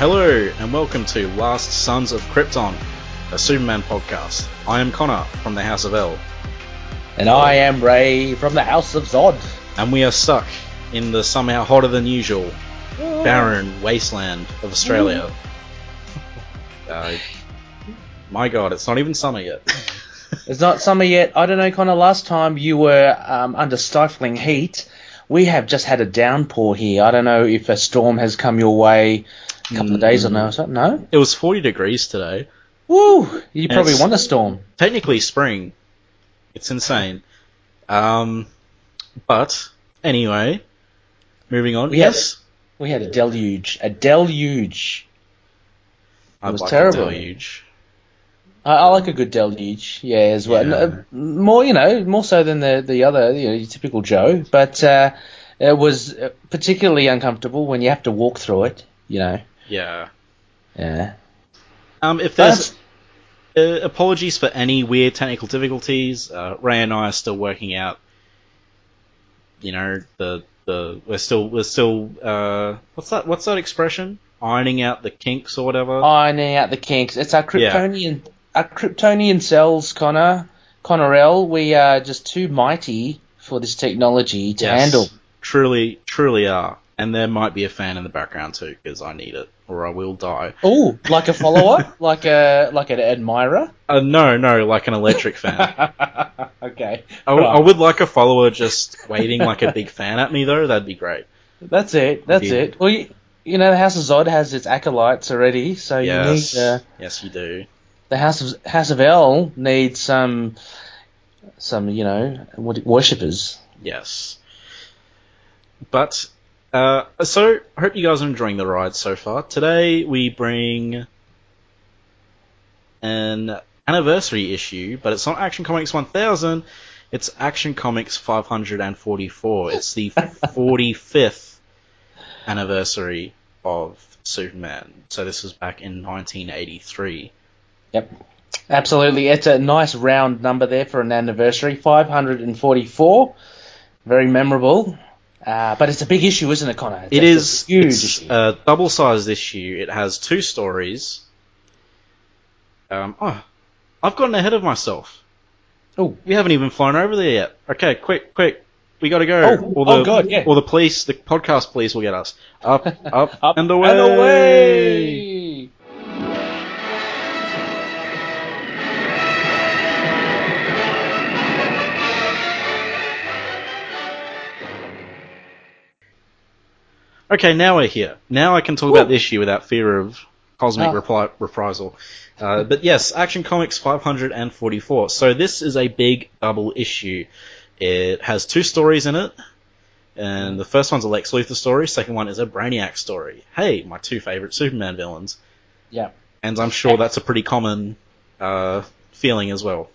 Hello and welcome to Last Sons of Krypton, a Superman podcast. I am Connor from the House of El. And I am Ray from the House of Zod. And we are stuck in the somehow hotter than usual, barren wasteland of Australia. My god, it's not even summer yet. It's not summer yet. I don't know, Connor, last time you were under stifling heat. We have just had a downpour here. I don't know if a storm has come your way a couple of days or no? It was 40 degrees today. Woo! You probably want a storm. Technically spring. It's insane. But, anyway, moving on. We had a deluge. A deluge. It was like terrible. A deluge. I like a good deluge, yeah, as well. Yeah. More so than the other, your typical Joe. But it was particularly uncomfortable when you have to walk through it, Yeah. Yeah. If there's apologies for any weird technical difficulties, Ray and I are still working out. We're still what's that expression? Ironing out the kinks or whatever. Ironing out the kinks. It's our Kryptonian. Yeah. Our Kryptonian selves, Connorell, we are just too mighty for this technology to handle. Truly are. And there might be a fan in the background too, because I need it, or I will die. Oh, like a follower? like an admirer? No, like an electric fan. Okay. I would like a follower just waving like a big fan at me, though. That'd be great. That's it. Well, the House of Zod has its acolytes already, so you need... Yes, you do. The House of El needs some worshippers. Yes. But, so, I hope you guys are enjoying the ride so far. Today we bring an anniversary issue, but it's not Action Comics 1000, it's Action Comics 544. It's the 45th anniversary of Superman. So this was back in 1983. Yep, absolutely. It's a nice round number there for an anniversary, 544. Very memorable. But it's a big issue, isn't it, Connor? It's a huge issue. It's a double-sized issue. It has two stories. I've gotten ahead of myself. Oh, we haven't even flown over there yet. Okay, quick. We got to go. Or the police, the podcast police will get us. Up, up and away. And away. Okay, now we're here. Now I can talk about the issue without fear of cosmic reprisal. But yes, Action Comics 544. So this is a big double issue. It has two stories in it. And the first one's a Lex Luthor story. Second one is a Brainiac story. Hey, my two favourite Superman villains. Yeah. And I'm sure that's a pretty common feeling as well.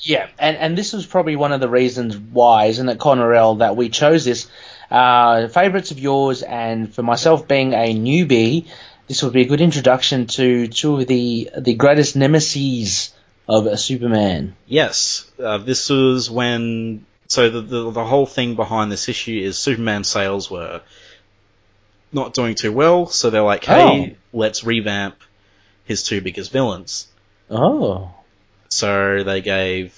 Yeah, and this was probably one of the reasons why, isn't it, Connorell, that we chose this. Favourites of yours, and for myself being a newbie, this would be a good introduction to two of the greatest nemeses of a Superman. Yes, this was when... So the whole thing behind this issue is Superman sales were not doing too well, so they're like, hey, let's revamp his two biggest villains. Oh. So they gave...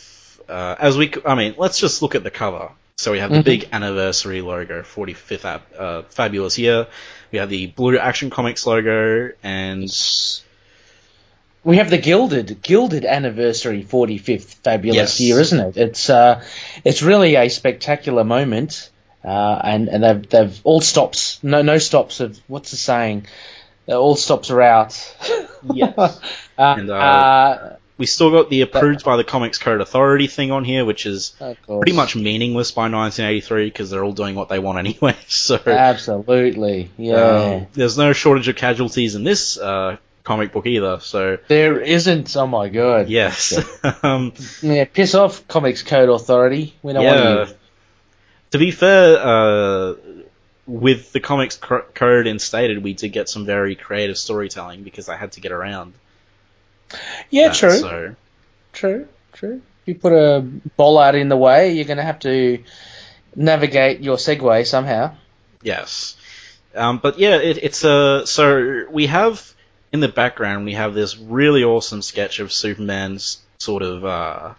let's just look at the cover. So we have the big anniversary logo, 45th fabulous year. We have the blue Action Comics logo, and we have the gilded anniversary 45th fabulous year, isn't it? It's really a spectacular moment, and they've all stops, no stops of what's the saying? All stops are out. Yes, we still got the approved by the Comics Code Authority thing on here, which is pretty much meaningless by 1983 because they're all doing what they want anyway. So absolutely, yeah. There's no shortage of casualties in this comic book either. So there isn't. Oh my god. Yes. Piss off, Comics Code Authority. We don't want you. To be fair, with the Comics Code instated, we did get some very creative storytelling because they had to get around. Yeah, true. So. True. You put a bollard in the way, you're going to have to navigate your segue somehow. Yes. But yeah, so we have in the background, we have this really awesome sketch of Superman's sort of,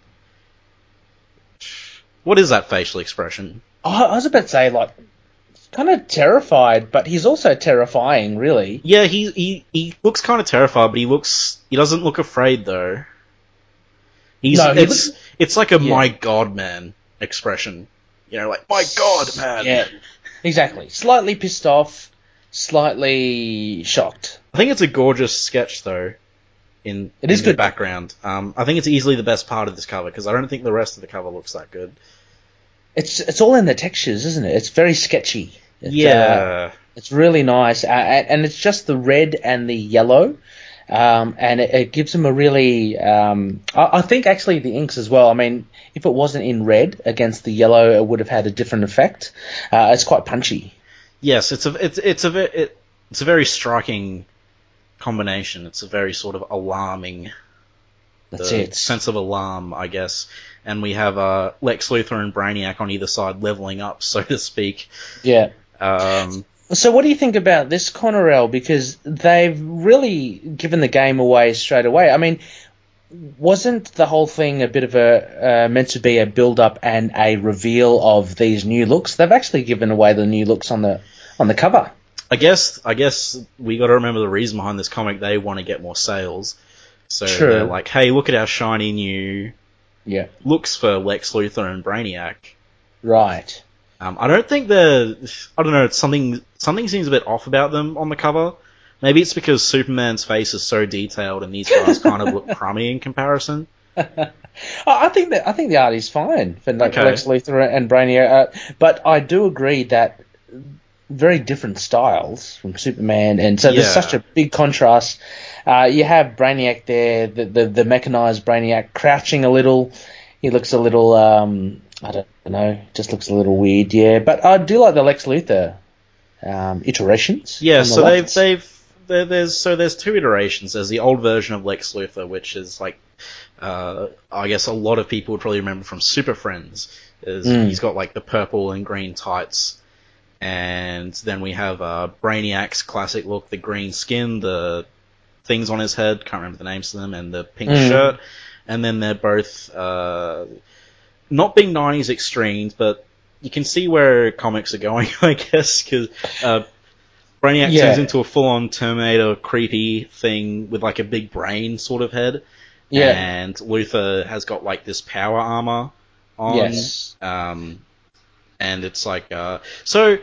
what is that facial expression? Oh, I was about to say, like, kind of terrified, but he's also terrifying, really. Yeah, he looks kind of terrified, but he doesn't look afraid, though. It's like a my God, man expression. You know, like, my God, man. Yeah, exactly. Slightly pissed off, slightly shocked. I think it's a gorgeous sketch, though, in the background. I think it's easily the best part of this cover, because I don't think the rest of the cover looks that good. It's all in the textures, isn't it? It's very sketchy. It's really nice. And it's just the red and the yellow. And it gives him a really... I think, actually, the inks as well. I mean, if it wasn't in red against the yellow, it would have had a different effect. It's quite punchy. Yes, it's a very striking combination. It's a very sort of alarming... sense of alarm, I guess. And we have Lex Luthor and Brainiac on either side leveling up, so to speak. Yeah. So what do you think about this, Conorel? Because they've really given the game away straight away. I mean, wasn't the whole thing a bit of a meant to be a build-up and a reveal of these new looks? They've actually given away the new looks on the cover. I guess we got to remember the reason behind this comic. They want to get more sales. So they're like, hey, look at our shiny new looks for Lex Luthor and Brainiac. Right. I don't think they're... I don't know, something seems a bit off about them on the cover. Maybe it's because Superman's face is so detailed and these guys kind of look crummy in comparison. I think the art is fine for Lex Luthor and Brainiac. But I do agree that very different styles from Superman, and so there's such a big contrast. You have Brainiac there, the mechanized Brainiac, crouching a little. He looks a little, I don't know, just looks a little weird, yeah. But I do like the Lex Luthor iterations. Yeah, so there's two iterations. There's the old version of Lex Luthor, which is like, I guess a lot of people would probably remember from Super Friends. He's got like the purple and green tights. And then we have Brainiac's classic look, the green skin, the things on his head, can't remember the names of them, and the pink shirt. And then they're both not being 90s extremes, but you can see where comics are going, I guess, because Brainiac turns into a full-on Terminator creepy thing with like a big brain sort of head. Yeah. And Luthor has got like this power armor on. Yes. And it's like, so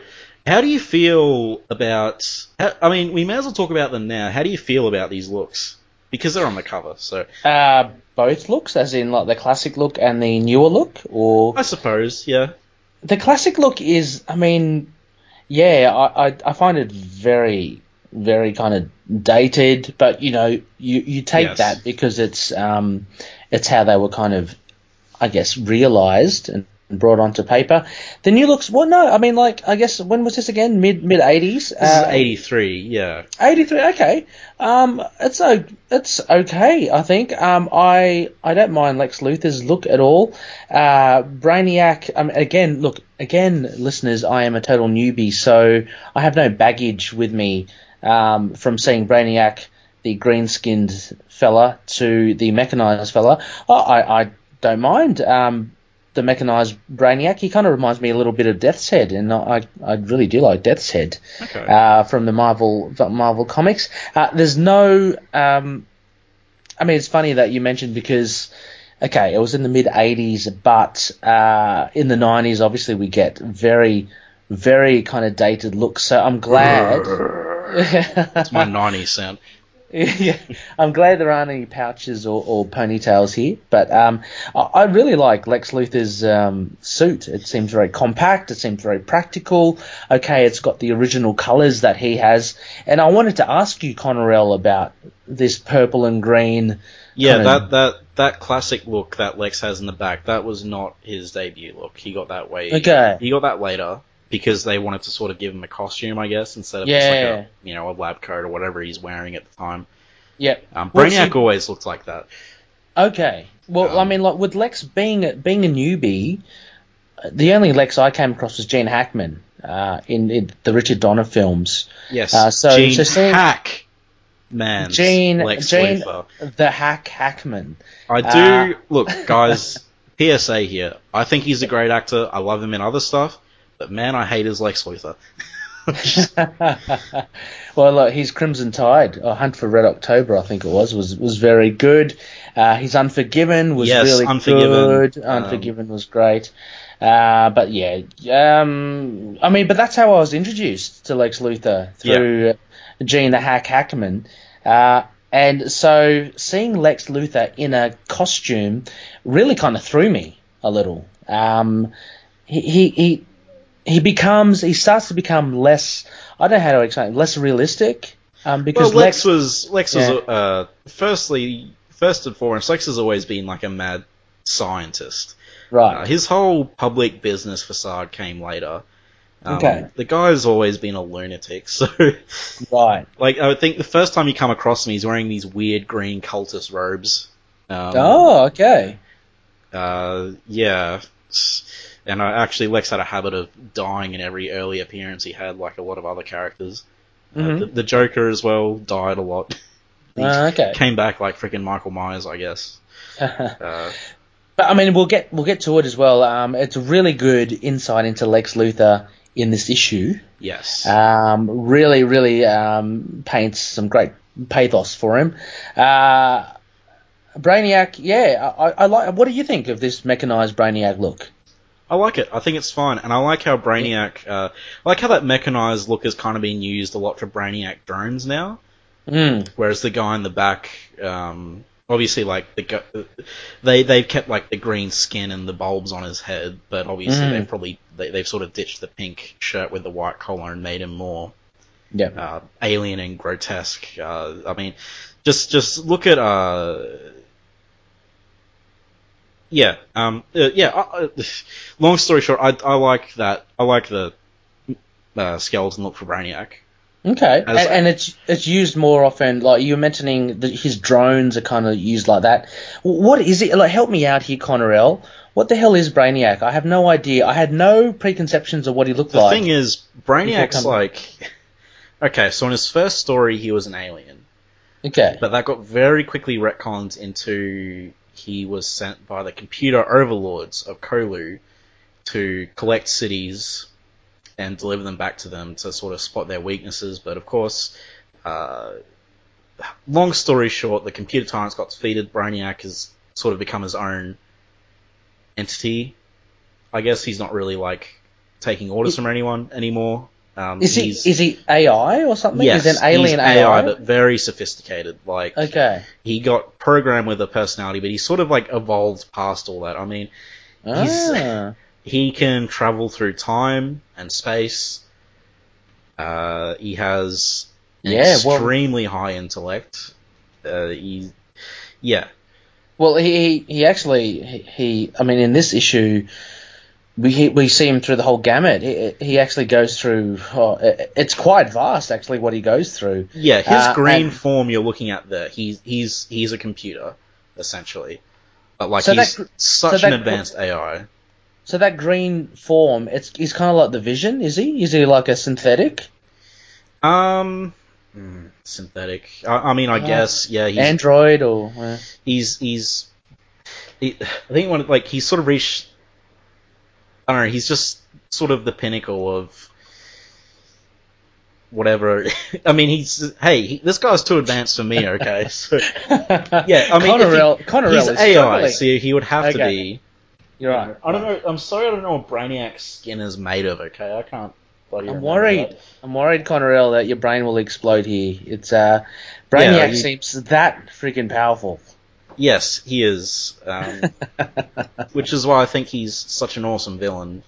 how do you feel about, I mean, we may as well talk about them now. How do you feel about these looks? Because they're on the cover, so. Both looks, as in like the classic look and the newer look, or? I suppose, yeah. The classic look is, I mean, yeah, I find it very, very kind of dated, but you know, you take that because it's how they were kind of, I guess, realized and brought onto paper. The new looks, well, no, I mean, like, I guess, when was this again? Mid 80s? This is 83, yeah. 83, okay. It's okay, I think. I don't mind Lex Luthor's look at all. Brainiac, again, listeners, I am a total newbie, so I have no baggage with me from seeing Brainiac, the green-skinned fella, to the mechanized fella. I don't mind, the mechanized Brainiac, he kind of reminds me a little bit of Death's Head, and I really do like Death's Head from the Marvel comics. There's no, I mean, it's funny that you mentioned because, okay, it was in the mid 80s, but in the 90s, obviously, we get very, very kind of dated looks. So I'm glad. That's my 90s sound. Yeah, I'm glad there aren't any pouches or ponytails here, but I really like Lex Luthor's suit. It seems very compact. It seems very practical. Okay, it's got the original colours that he has, and I wanted to ask you, Conorel, about this purple and green. Yeah, that classic look that Lex has in the back, that was not his debut look. He got that way. Okay, he got that later. Because they wanted to sort of give him a costume, I guess, instead of just like a lab coat or whatever he's wearing at the time. Yeah. Brainiac always looked like that. Okay. Well, I mean, like with Lex being a newbie, the only Lex I came across was Gene Hackman. in the Richard Donner films. Yes. Gene the Hackman. I do. Look, guys, PSA here. I think he's a great actor. I love him in other stuff. But, man, I hate his Lex Luthor. Well, look, his Crimson Tide, or Hunt for Red October, I think it was very good. His Unforgiven was really good. Unforgiven was great. But, yeah. I mean, but that's how I was introduced to Lex Luthor, through Gene the Hackman. And so seeing Lex Luthor in a costume really kind of threw me a little. He starts to become less, I don't know how to explain, less realistic. Because Lex was first and foremost, Lex has always been like a mad scientist. Right. His whole public business facade came later. The guy's always been a lunatic, so... Right. Like, I would think the first time you come across him, he's wearing these weird green cultist robes. Yeah. And actually, Lex had a habit of dying in every early appearance he had, like a lot of other characters. The Joker, as well, died a lot. Came back like freaking Michael Myers, I guess. But, I mean, we'll get to it as well. It's a really good insight into Lex Luthor in this issue. Yes. Really, really paints some great pathos for him. Brainiac, I like. What do you think of this mechanized Brainiac look? I like it. I think it's fine, and I like how Brainiac... I like how that mechanized look has kind of been used a lot for Brainiac drones now, whereas the guy in the back, obviously, like, they've kept, like, the green skin and the bulbs on his head, but obviously they've sort of ditched the pink shirt with the white collar and made him more alien and grotesque. I mean, just look at... long story short, I like that. I like the skeleton look for Brainiac. Okay, and it's used more often. Like you were mentioning, his drones are kind of used like that. What is it? Like, help me out here, Connorell. What the hell is Brainiac? I have no idea. I had no preconceptions of what he looked like. The thing is, Brainiac's like... Okay, so in his first story, he was an alien. Okay. But that got very quickly retconned into... He was sent by the computer overlords of Kolu to collect cities and deliver them back to them to sort of spot their weaknesses. But of course, long story short, the computer tyrants got defeated. Brainiac has sort of become his own entity. I guess he's not really like taking orders from anyone anymore. Is he AI or something? Yes, he's an alien AI, but very sophisticated. Like, he got programmed with a personality, but he sort of like evolved past all that. I mean, he can travel through time and space. He has extremely high intellect. Well, he actually I mean, in this issue, We see him through the whole gamut. He actually goes through... it's quite vast, actually, what he goes through. Yeah, his green form you're looking at there, he's a computer, essentially. But, like, he's such an advanced AI. So that green form, he's kind of like the Vision, is he? Is he like a synthetic? Synthetic. I mean, I guess, yeah. He's, android or... I think he's sort of reached... I don't know, he's just sort of the pinnacle of whatever. I mean, this guy's too advanced for me, okay? So, yeah, I mean, Connorell is AI, struggling. So he would have to be. You're right. I don't know, I'm sorry, I don't know what Brainiac's skin is made of, okay? I can't bloody remember. I'm worried, Connorell, that your brain will explode here. It's, Brainiac seems that freaking powerful. Yes, he is, which is why I think he's such an awesome villain.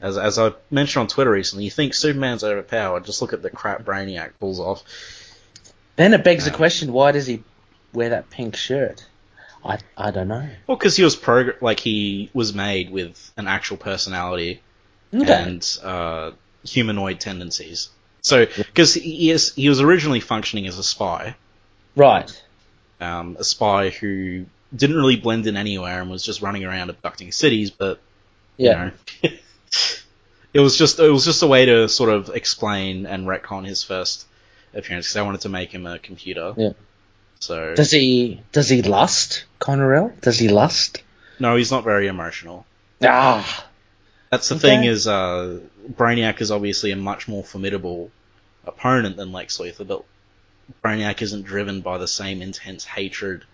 As I mentioned on Twitter recently, you think Superman's overpowered, just look at the crap Brainiac pulls off. Then it begs the question, why does he wear that pink shirt? I don't know. Well, because he was he was made with an actual personality and humanoid tendencies. So, because he was originally functioning as a spy. Right. A spy who didn't really blend in anywhere and was just running around abducting cities, but, you know, It was just a way to sort of explain and retcon his first appearance because they wanted to make him a computer. Yeah. So does he lust, Conorel? Does he lust? No, he's not very emotional. Ah. That's the thing is, Brainiac is obviously a much more formidable opponent than Lex Luthor, but Brainiac isn't driven by the same intense hatred.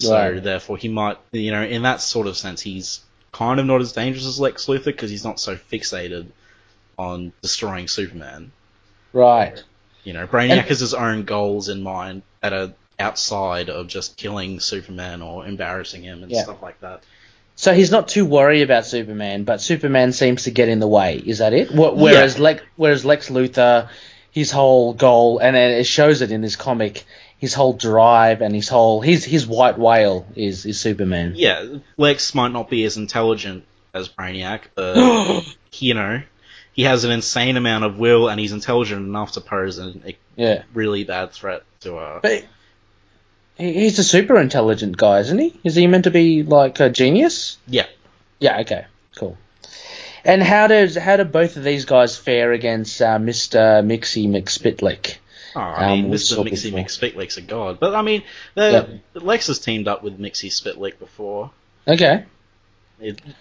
So therefore he might, in that sort of sense, he's kind of not as dangerous as Lex Luthor because he's not so fixated on destroying Superman. Right. Brainiac has his own goals in mind that are outside of just killing Superman or embarrassing him and stuff like that. So he's not too worried about Superman, but Superman seems to get in the way. Is that it? Whereas Lex Luthor, his whole goal, and it shows it in this comic, his whole drive and his white whale is Superman. Yeah, Lex might not be as intelligent as Brainiac, but he has an insane amount of will and he's intelligent enough to pose a really bad threat to our... He's a super intelligent guy, isn't he? Is he meant to be like a genius? Yeah. Yeah. Okay. Cool. And how do both of these guys fare against Mr. Mxyzptlk? Oh, Mr. Mxyzptlk's a god, but Lex has teamed up with Mxyzptlk before. Okay.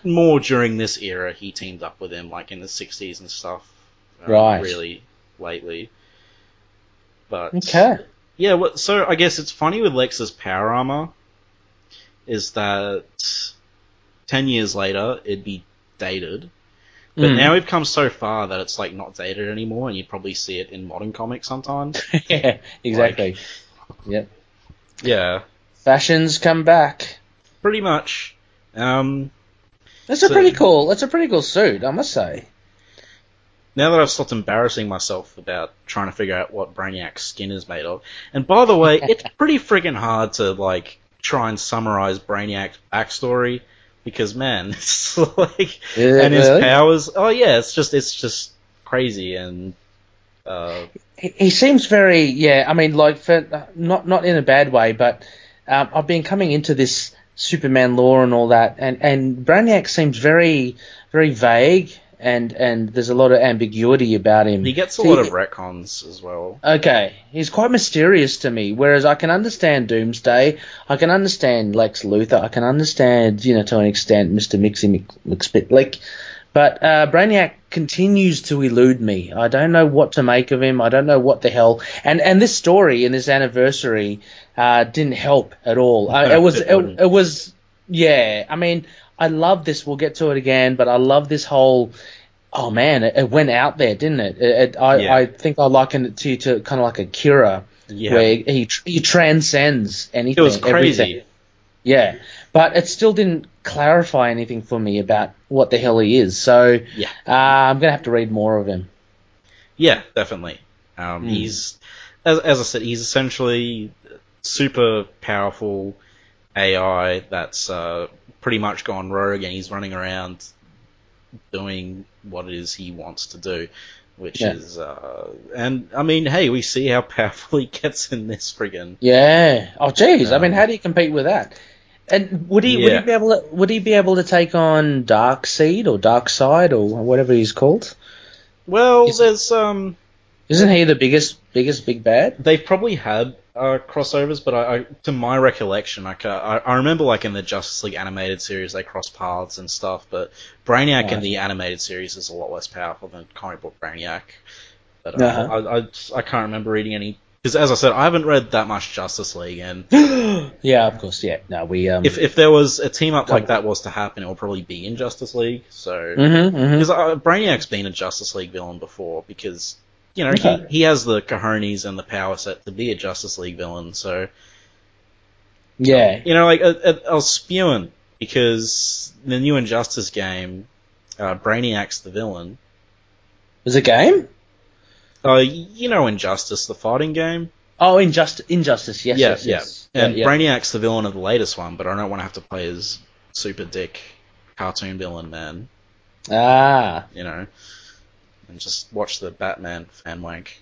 More during this era, he teamed up with him like in the 60s and stuff. Right. Really lately. But okay. Yeah, so I guess it's funny with Lex's power armor is that 10 years later it'd be dated, but now we've come so far that it's like not dated anymore, and you probably see it in modern comics sometimes. Yeah, exactly. Yep. Yeah. Fashions come back. Pretty much. That's a pretty cool suit, I must say. Now that I've stopped embarrassing myself about trying to figure out what Brainiac's skin is made of, and by the way, it's pretty friggin' hard to try and summarize Brainiac's backstory because man, it's and his powers. Oh yeah, it's just crazy and. He seems very not in a bad way, but I've been coming into this Superman lore and all that, and Brainiac seems very very vague. And there's a lot of ambiguity about him. He gets a lot of retcons as well. Okay. He's quite mysterious to me, whereas I can understand Doomsday, I can understand Lex Luthor, I can understand, to an extent, Mr. Mxyzptlk, but Brainiac continues to elude me. I don't know what to make of him. I don't know what the hell. And this story and this anniversary didn't help at all. I love this. We'll get to it again, but I love this whole. Oh man, it went out there, didn't it? I think I liken it to kind of like Akira, where he transcends anything. It was crazy. Everything. Yeah, but it still didn't clarify anything for me about what the hell he is. So I'm gonna have to read more of him. Yeah, definitely. He's as I said, he's essentially super powerful AI that's. Pretty much gone rogue, and he's running around doing what it is he wants to do, which is... we see how powerful he gets in this friggin'... Yeah. Oh, jeez. How do you compete with that? And would he be able to take on Darkseid or Darkseid or whatever he's called? Well, isn't he the biggest big bad? They've probably had... crossovers, but to my recollection, I remember in the Justice League animated series they cross paths and stuff, but Brainiac in the animated series is a lot less powerful than comic book Brainiac. But I can't remember reading any because, as I said, I haven't read that much Justice League. And yeah, of course, yeah. No, we if there was a team up like that was to happen, it would probably be in Justice League. So because Brainiac's been a Justice League villain before because. He has the cojones and the power set to be a Justice League villain, so... Yeah. I was spewing, because the new Injustice game, Brainiac's the villain. Is it a game? Injustice, the fighting game? Oh, Injustice, yes. Yeah. And Brainiac's the villain of the latest one, but I don't want to have to play as super dick cartoon villain, man. Ah. And just watch the Batman fan wank.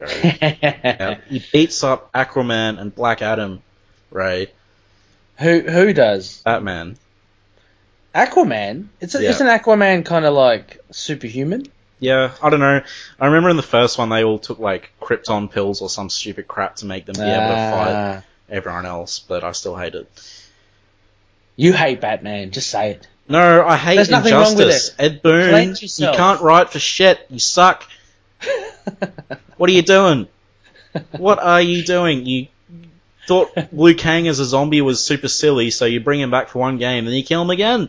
He beats up Aquaman and Black Adam, Ray. Who does? Batman. Aquaman. It's an Aquaman kind of like superhuman. Yeah, I don't know. I remember in the first one they all took like Krypton pills or some stupid crap to make them be able to fight everyone else, but I still hate it. You hate Batman, just say it. No, I hate Injustice. There's nothing wrong with it. Ed Boon, you can't write for shit. You suck. What are you doing? What are you doing? You thought Liu Kang as a zombie was super silly, so you bring him back for one game and then you kill him again.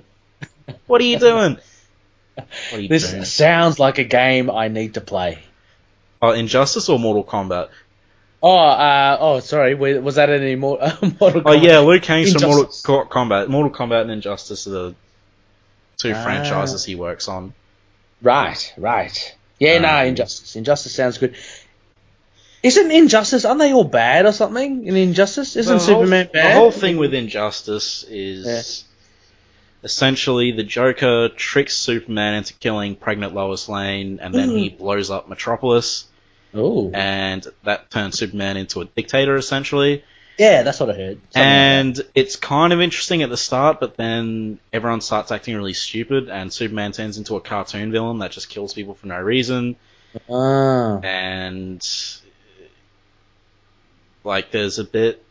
What are you doing? This sounds like a game I need to play. Oh, Injustice or Mortal Kombat? Sorry. Was that any Mortal Kombat? Oh, yeah, Liu Kang's from Mortal Kombat. Mortal Kombat and Injustice are the two franchises he works on. Right. Yeah, Injustice. Injustice sounds good. Isn't Injustice... Aren't they all bad or something in Injustice? Isn't Superman bad? The whole thing with Injustice is... Yeah. Essentially, the Joker tricks Superman into killing pregnant Lois Lane, and then he blows up Metropolis. Ooh. And that turns Superman into a dictator, essentially. Yeah, that's what I heard. And like it's kind of interesting at the start, but then everyone starts acting really stupid, and Superman turns into a cartoon villain that just kills people for no reason. Oh. And, like, there's a bit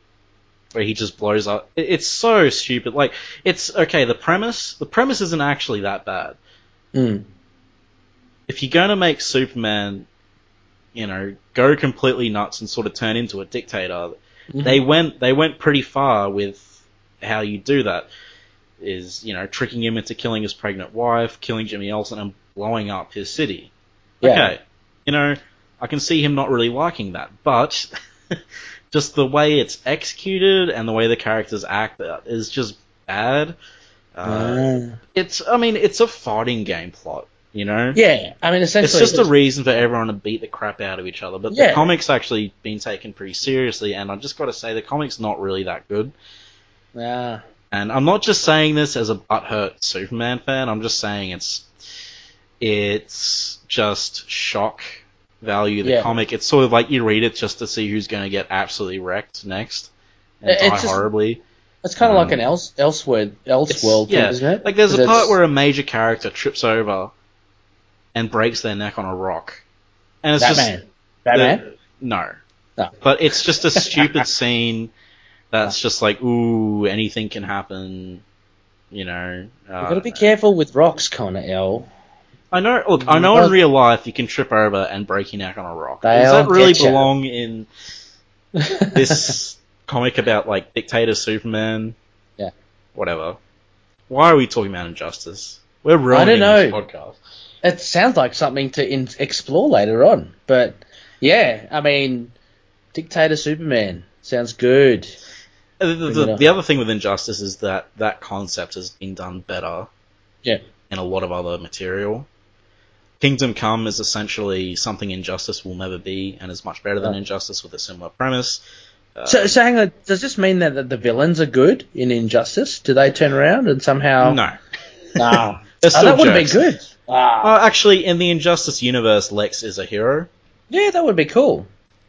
where he just blows up. It's so stupid. Like, it's... Okay, the premise isn't actually that bad. Mm. If you're going to make Superman... you know, go completely nuts and sort of turn into a dictator. Mm-hmm. They went pretty far with how you do that, is, you know, tricking him into killing his pregnant wife, killing Jimmy Olsen, and blowing up his city. Yeah. Okay, you know, I can see him not really liking that, but just the way it's executed and the way the characters act is just bad. It's a fighting game plot. You know? Yeah, I mean, essentially... It's just a reason for everyone to beat the crap out of each other, but the comic's actually been taken pretty seriously, and I've just got to say, the comic's not really that good. Yeah. And I'm not just saying this as a butthurt Superman fan, I'm just saying it's just shock value, the comic. It's sort of like you read it just to see who's going to get absolutely wrecked next and die horribly. It's kind of like an Elseworld thing, isn't it? Like, there's a part where a major character trips over... and breaks their neck on a rock. And it's Batman? No. But it's just a stupid scene that's just like, ooh, anything can happen, you know. You've got to be careful with rocks, Connor L. I know. Look, I know in real life you can trip over and break your neck on a rock. Does that really belong in this comic about, like, Dictator Superman? Yeah. Whatever. Why are we talking about Injustice? We're ruining this podcast. It sounds like something to explore later on. But, yeah, I mean, Dictator Superman sounds good. The other thing with Injustice is that concept has been done better in a lot of other material. Kingdom Come is essentially something Injustice will never be and is much better than Injustice with a similar premise. So hang on, does this mean that the villains are good in Injustice? Do they turn around and somehow... No. That would be good. Actually, in the Injustice universe, Lex is a hero. Yeah, that would be cool.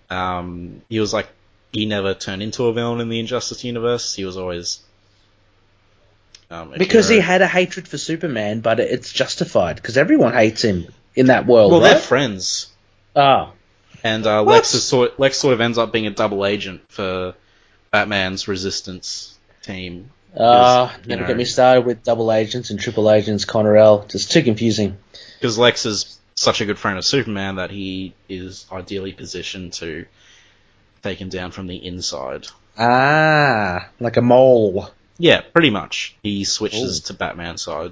He was like... He never turned into a villain in the Injustice universe. He was always... Because he had a hatred for Superman, but it's justified, because everyone hates him in that world, well, right? They're friends. Oh. And Lex sort of ends up being a double agent for Batman's resistance team. Never get me started with double agents and triple agents, Connor L. Just too confusing. Because Lex is such a good friend of Superman that he is ideally positioned to take him down from the inside. Ah, like a mole. Yeah, pretty much. He switches to Batman's side.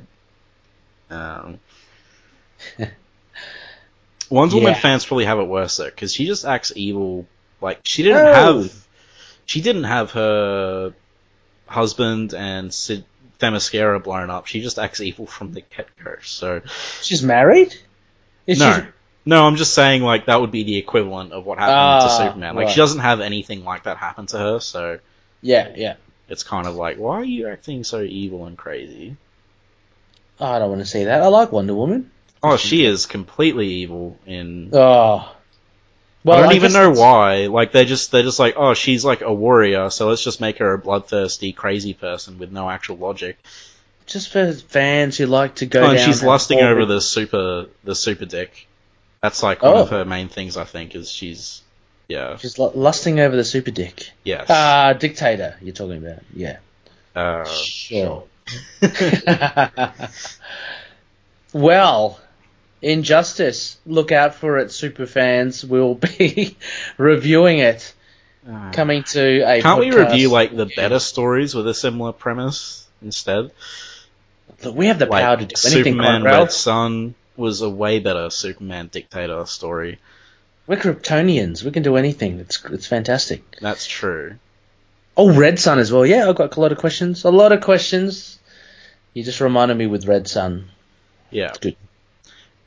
Wonder Woman fans probably have it worse, though, because she just acts evil. Like, she didn't have her... husband and Sid Themyscira blown up. She just acts evil from the get-go. So she's married? No, I'm just saying, like, that would be the equivalent of what happened to Superman. Like, she doesn't have anything like that happen to her, so... Yeah. It's kind of like, why are you acting so evil and crazy? Oh, I don't want to see that. I like Wonder Woman. Oh, she is completely evil in... Oh... Well, I don't even know why. Like, they're just like, oh, she's like a warrior, so let's just make her a bloodthirsty, crazy person with no actual logic. just for fans who like to go. Oh, and down she's lusting over the super dick. That's like one of her main things, I think, is she's she's lusting over the super dick. Yes. Dictator. You're talking about sure. Well, Injustice. Look out for it, super fans. We'll be reviewing it. Coming to a Can't we review, like, the better stories with a similar premise instead? Look, we have the power to do anything. Superman Red Son was a way better Superman Dictator story. We're Kryptonians. We can do anything. It's fantastic. That's true. Oh, Red Son as well. Yeah, I've got a lot of questions. You just reminded me with Red Son. Yeah. It's good.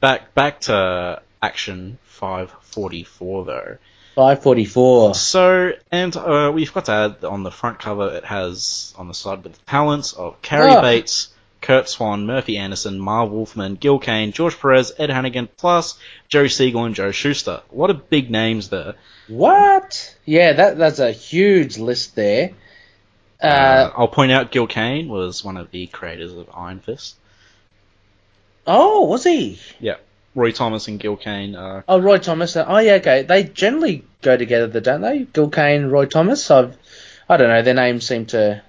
Back to Action 544, though. 544. So, and we've got to add on the front cover, it has on the side with talents of Cary Bates, Kurt Swan, Murphy Anderson, Marv Wolfman, Gil Kane, George Perez, Ed Hannigan, plus Jerry Siegel and Joe Shuster. A lot of big names there. What? Yeah, that's a huge list there. I'll point out Gil Kane was one of the creators of Iron Fist. Oh, was he? Yeah. Roy Thomas and Gil Kane are... Oh, Roy Thomas. Oh, yeah, okay. They generally go together, don't they? Gil Kane, Roy Thomas. I don't know. Their names seem to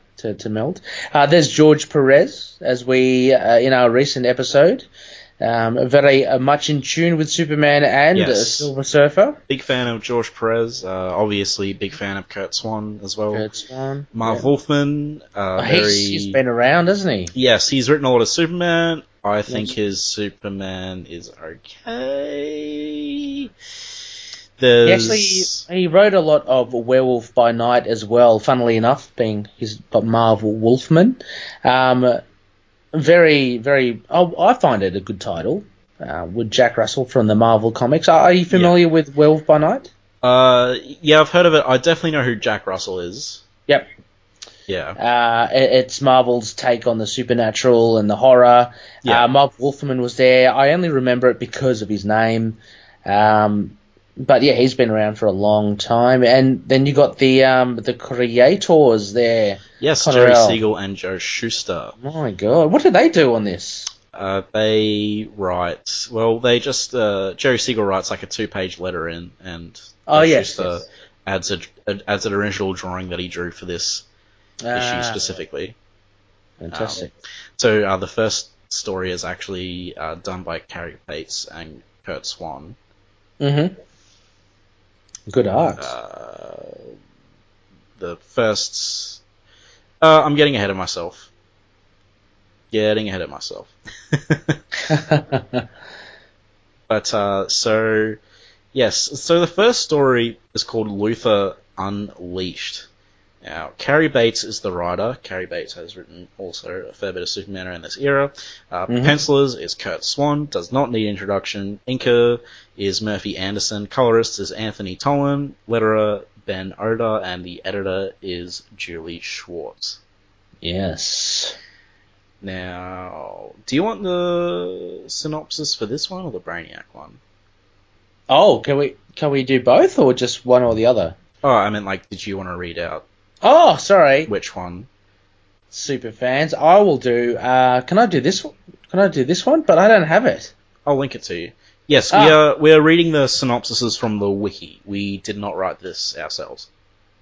meld. There's George Perez, as we, in our recent episode, very much in tune with Superman and Silver Surfer. Big fan of George Perez. Obviously, big fan of Kurt Swan as well. Kurt Swan. Marv Wolfman. He's been around, hasn't he? Yes, he's written a lot of Superman. I think his Superman is okay. He wrote a lot of Werewolf by Night as well, funnily enough, being his Marv Wolfman. Very, very... I find it a good title, with Jack Russell from the Marvel comics. Are you familiar with Werewolf by Night? Yeah, I've heard of it. I definitely know who Jack Russell is. Yep. Yeah, it's Marvel's take on the supernatural and the horror. Yeah. Marv Wolfman was there. I only remember it because of his name. But, yeah, he's been around for a long time. And then you got the creators there. Yes, Jerry Siegel and Joe Shuster. My God. What do they do on this? They write... Well, they just... Jerry Siegel writes, like, a two-page letter in, and Shuster adds an initial drawing that he drew for this issue specifically. Fantastic. So the first story is actually done by Cary Bates and Kurt Swan. Mm-hmm. Good art. The first... I'm getting ahead of myself. But, so... Yes, so the first story is called Luthor Unleashed. Now, Cary Bates is the writer. Cary Bates has written also a fair bit of Superman around this era. Pencilers is Kurt Swan, does not need introduction. Inker is Murphy Anderson. Colorist is Anthony Tolan. Letterer, Ben Oder. And the editor is Julie Schwartz. Yes. Now, do you want the synopsis for this one or the Brainiac one? Oh, can we do both or just one or the other? Oh, I meant, like, did you want to read out? Oh, sorry. Which one? Super fans, I will do. Can I do this one? But I don't have it. I'll link it to you. Yes, we are reading the synopsises from the wiki. We did not write this ourselves.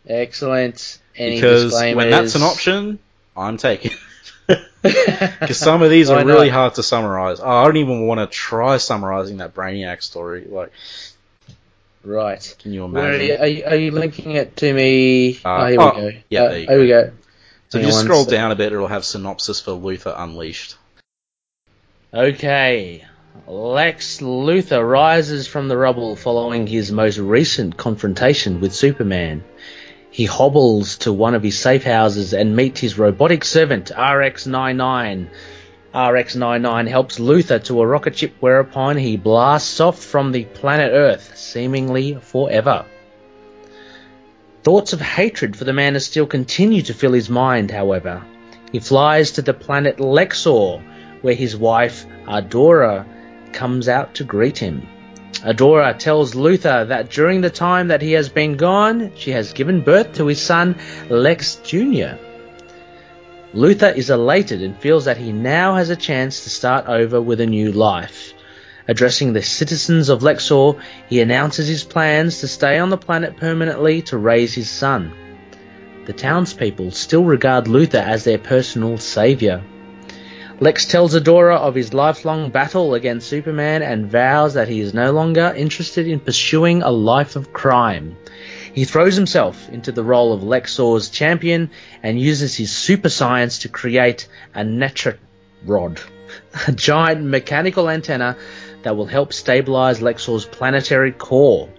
Excellent. Because disclaimers? When that's an option, I'm taking it. Because some of these are really hard to summarize. I don't even want to try summarizing that Brainiac story. Like. Right. Can you imagine? Are you linking it to me? Here we go. Yeah, there you go. Here we go. So if you scroll down a bit, it'll have synopsis for Luthor Unleashed. Okay. Lex Luthor rises from the rubble following his most recent confrontation with Superman. He hobbles to one of his safe houses and meets his robotic servant, RX99. RX-99 helps Luthor to a rocket ship, whereupon he blasts off from the planet Earth, seemingly forever. Thoughts of hatred for the Man of Steel continue to fill his mind, however. He flies to the planet Lexor, where his wife, Adora, comes out to greet him. Adora tells Luthor that during the time that he has been gone, she has given birth to his son, Lex Jr. Luthor is elated and feels that he now has a chance to start over with a new life. Addressing the citizens of Lexor, he announces his plans to stay on the planet permanently to raise his son. The townspeople still regard Luthor as their personal savior. Lex tells Adora of his lifelong battle against Superman and vows that he is no longer interested in pursuing a life of crime. He throws himself into the role of Lexor's champion and uses his super science to create a Netrod, a giant mechanical antenna that will help stabilize Lexor's planetary core.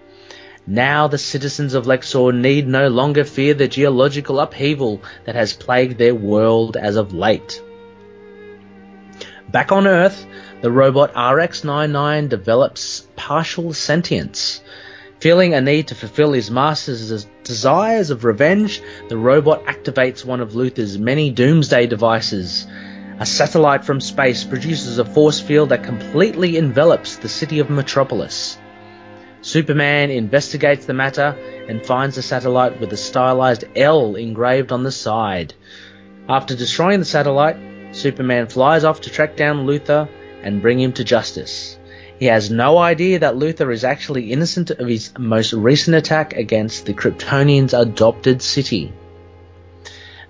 Now the citizens of Lexor need no longer fear the geological upheaval that has plagued their world as of late. Back on Earth, the robot RX99 develops partial sentience. Feeling a need to fulfill his master's desires of revenge, the robot activates one of Luthor's many Doomsday devices. A satellite from space produces a force field that completely envelops the city of Metropolis. Superman investigates the matter and finds the satellite with a stylized L engraved on the side. After destroying the satellite, Superman flies off to track down Luthor and bring him to justice. He has no idea that Luthor is actually innocent of his most recent attack against the Kryptonian's adopted city.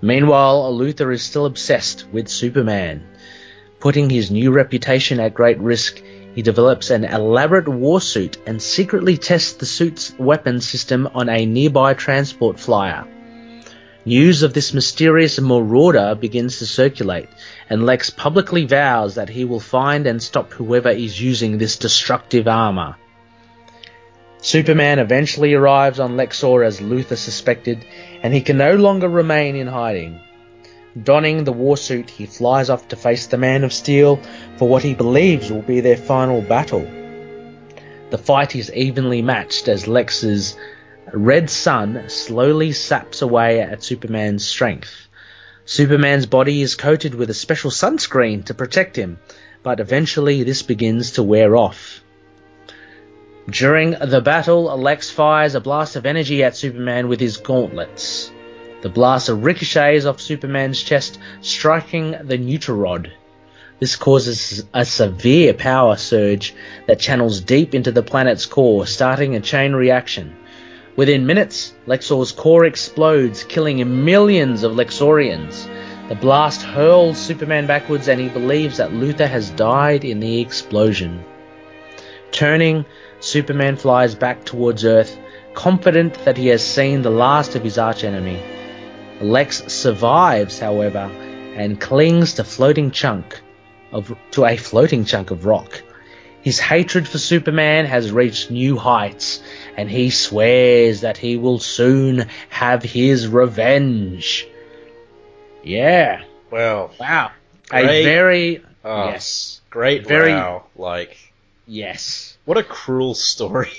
Meanwhile, Luthor is still obsessed with Superman. Putting his new reputation at great risk, he develops an elaborate war suit and secretly tests the suit's weapon system on a nearby transport flyer. News of this mysterious marauder begins to circulate, and Lex publicly vows that he will find and stop whoever is using this destructive armor. Superman eventually arrives on Lexor as Luthor suspected, and he can no longer remain in hiding. Donning the warsuit, he flies off to face the Man of Steel for what he believes will be their final battle. The fight is evenly matched as Lex's Red Son slowly saps away at Superman's strength. Superman's body is coated with a special sunscreen to protect him, but eventually this begins to wear off. During the battle, Lex fires a blast of energy at Superman with his gauntlets. The blaster ricochets off Superman's chest, striking the Neutron. This causes a severe power surge that channels deep into the planet's core, starting a chain reaction. Within minutes, Lexor's core explodes, killing millions of Lexorians. The blast hurls Superman backwards, and he believes that Luthor has died in the explosion. Turning, Superman flies back towards Earth, confident that he has seen the last of his archenemy. Lex survives, however, and clings to a floating chunk of rock. His hatred for Superman has reached new heights, and he swears that he will soon have his revenge. Yeah. Well. Wow. Great, yes. Great. Very. Wow. Like. Yes. What a cruel story.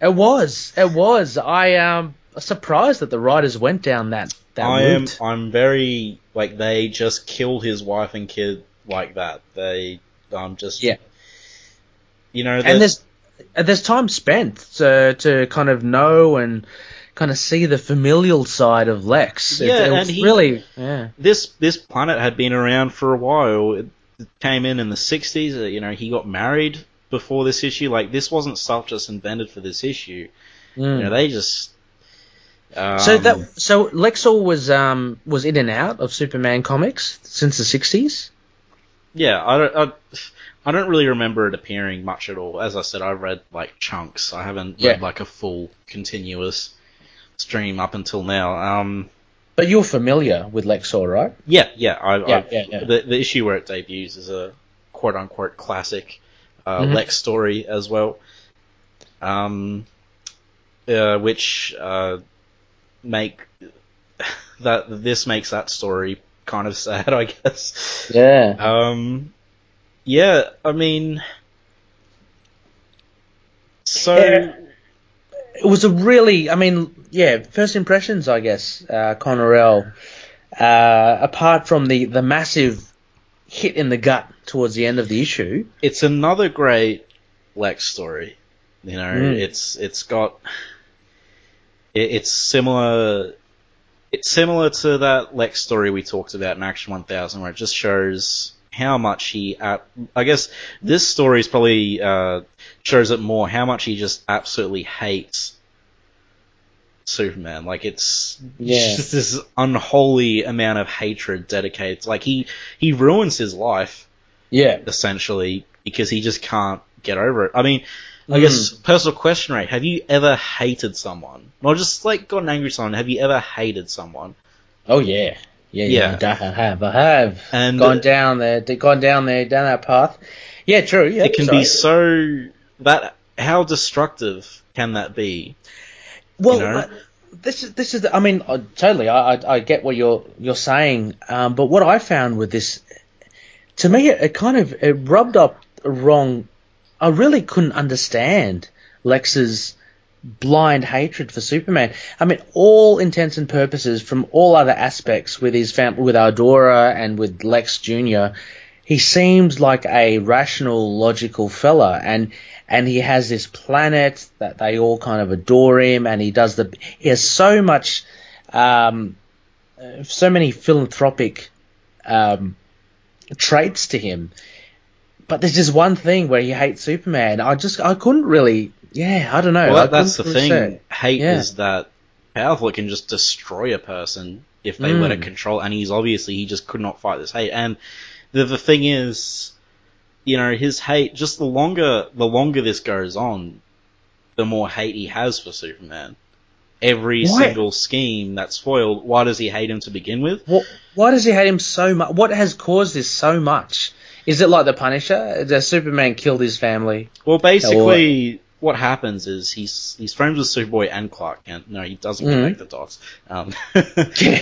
It was. I am surprised that the writers went down that route. I'm very like they just killed his wife and kid like that. They just yeah. You know, there's time spent to kind of know and kind of see the familial side of Lex. Yeah, it and he, really, yeah. This planet had been around for a while. It came in the 60s. You know, he got married before this issue. Like, this wasn't stuff just invented for this issue. Mm. You know, they just. So Lexor was in and out of Superman comics since the 60s. Yeah, I don't really remember it appearing much at all. As I said, I've read, like, chunks. I haven't read, like, a full, continuous stream up until now. But you're familiar with Lexor, right? Yeah. The issue where it debuts is a quote-unquote classic Lex story as well, which makes that story kind of sad, I guess. Yeah. Yeah, I mean, so it was a really, first impressions, I guess, Conorel, apart from the massive hit in the gut towards the end of the issue. It's another great Lex story, you know, it's similar It's similar to that Lex story we talked about in Action 1000, where it just shows how much he... I guess this story is probably shows it more, how much he just absolutely hates Superman. Like, it's just this unholy amount of hatred dedicated... Like, he ruins his life, essentially, because he just can't get over it. I mean... I guess, personal question, Ray, have you ever hated someone? Or just, like, gotten angry with someone, have you ever hated someone? Oh, yeah. Yeah. I have. And gone down there, down that path. Yeah, true. Yeah, it can be so... How destructive can that be? Well, you know? This is... I mean, totally, I get what you're saying, but what I found with this... To me, it kind of rubbed up wrong... I really couldn't understand Lex's blind hatred for Superman. I mean, all intents and purposes, from all other aspects, with his family, with Adora and with Lex Jr., he seems like a rational, logical fella, and he has this planet that they all kind of adore him, and he has so much, so many philanthropic traits to him. But there's just one thing where he hates Superman. I couldn't really... Yeah, I don't know. Well, that's the thing. Hate is that powerful. It can just destroy a person if they let it control. And he just could not fight this hate. And the thing is, you know, his hate, just the longer this goes on, the more hate he has for Superman. Every single scheme that's foiled, why does he hate him to begin with? Why does he hate him so much? What has caused this so much? Is it like the Punisher? Does Superman kill his family? Well, basically, what happens is he's friends with Superboy and Clark Kent. No, he doesn't connect the dots. The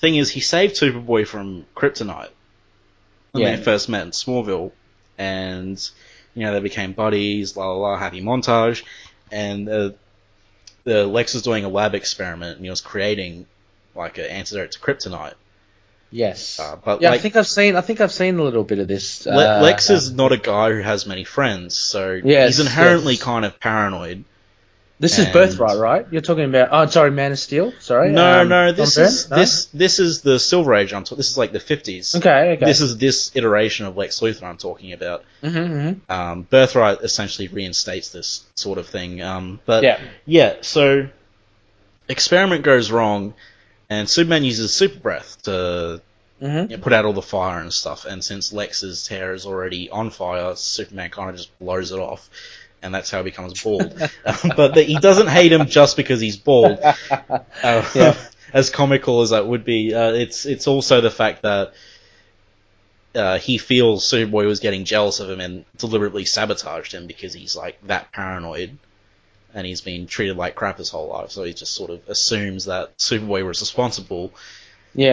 thing is, he saved Superboy from Kryptonite when they first met in Smallville, and you know they became buddies. La la la, happy montage. And the Lex was doing a lab experiment, and he was creating like an antidote to Kryptonite. Yes, but I think I've seen a little bit of this. Lex is not a guy who has many friends, so he's inherently kind of paranoid. This is Birthright, right? You're talking about? Oh, sorry, Man of Steel. Sorry, no. This is the Silver Age. This is like the 50s. Okay. This is this iteration of Lex Luthor I'm talking about. Mm-hmm. Birthright essentially reinstates this sort of thing. So experiment goes wrong. And Superman uses super breath to put out all the fire and stuff. And since Lex's hair is already on fire, Superman kind of just blows it off. And that's how he becomes bald. But he doesn't hate him just because he's bald. As comical as that would be, it's also the fact that he feels Superboy was getting jealous of him and deliberately sabotaged him because he's like that paranoid. And he's been treated like crap his whole life, so he just sort of assumes that Superboy was responsible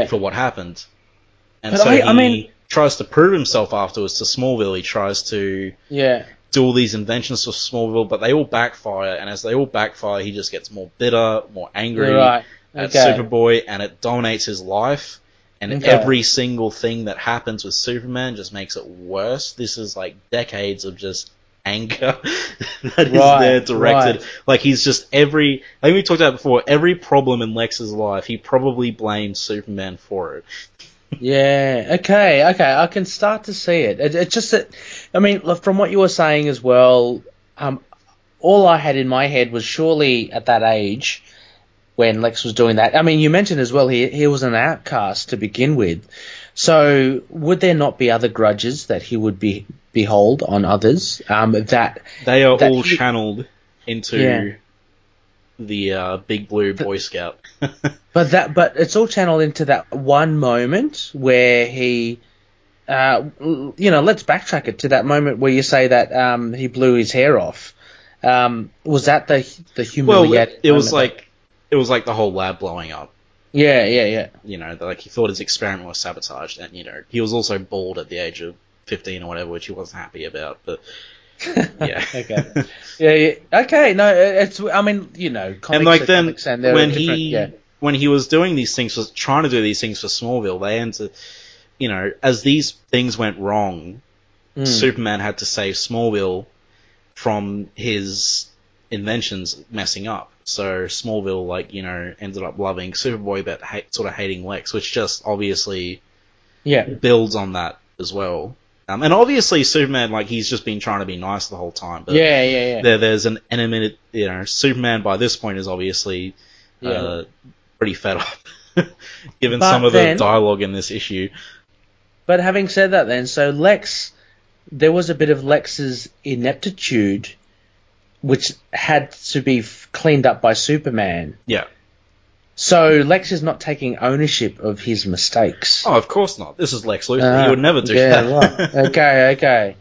for what happened. And but so he tries to prove himself afterwards to Smallville. He tries to do all these inventions for Smallville, but they all backfire, and as they all backfire, he just gets more bitter, more angry at Superboy, and it dominates his life. And every single thing that happens with Superman just makes it worse. This is like decades of just... anger that is there directed. Like, he's just like we talked about before, every problem in Lex's life, he probably blames Superman for it. Okay, I can start to see it. It's just that, I mean, from what you were saying as well, all I had in my head was surely at that age when Lex was doing that. I mean, you mentioned as well he was an outcast to begin with. So would there not be other grudges that he would behold on others that they are all channeled into the big blue Boy Scout? but it's all channeled into that one moment where he, let's backtrack it to that moment where you say that he blew his hair off. Was that the humiliating? Well, it was like the whole lab blowing up. Yeah. You know, like he thought his experiment was sabotaged, and you know he was also bald at the age of 15 or whatever, which he wasn't happy about. But okay. No, it's. I mean, you know, and like then when he was doing these things, was trying to do these things for Smallville, they ended. You know, as these things went wrong, Superman had to save Smallville from his inventions messing up. So Smallville, like, you know, ended up loving Superboy but sort of hating Lex, which just obviously builds on that as well. And obviously Superman, like, he's just been trying to be nice the whole time. But there's an animated, you know, Superman by this point is obviously pretty fed up, given but some of the dialogue in this issue. But having said that then, so Lex, there was a bit of Lex's ineptitude which had to be cleaned up by Superman. Yeah. So Lex is not taking ownership of his mistakes. Oh, of course not. This is Lex Luthor. He would never do that. Right. Okay.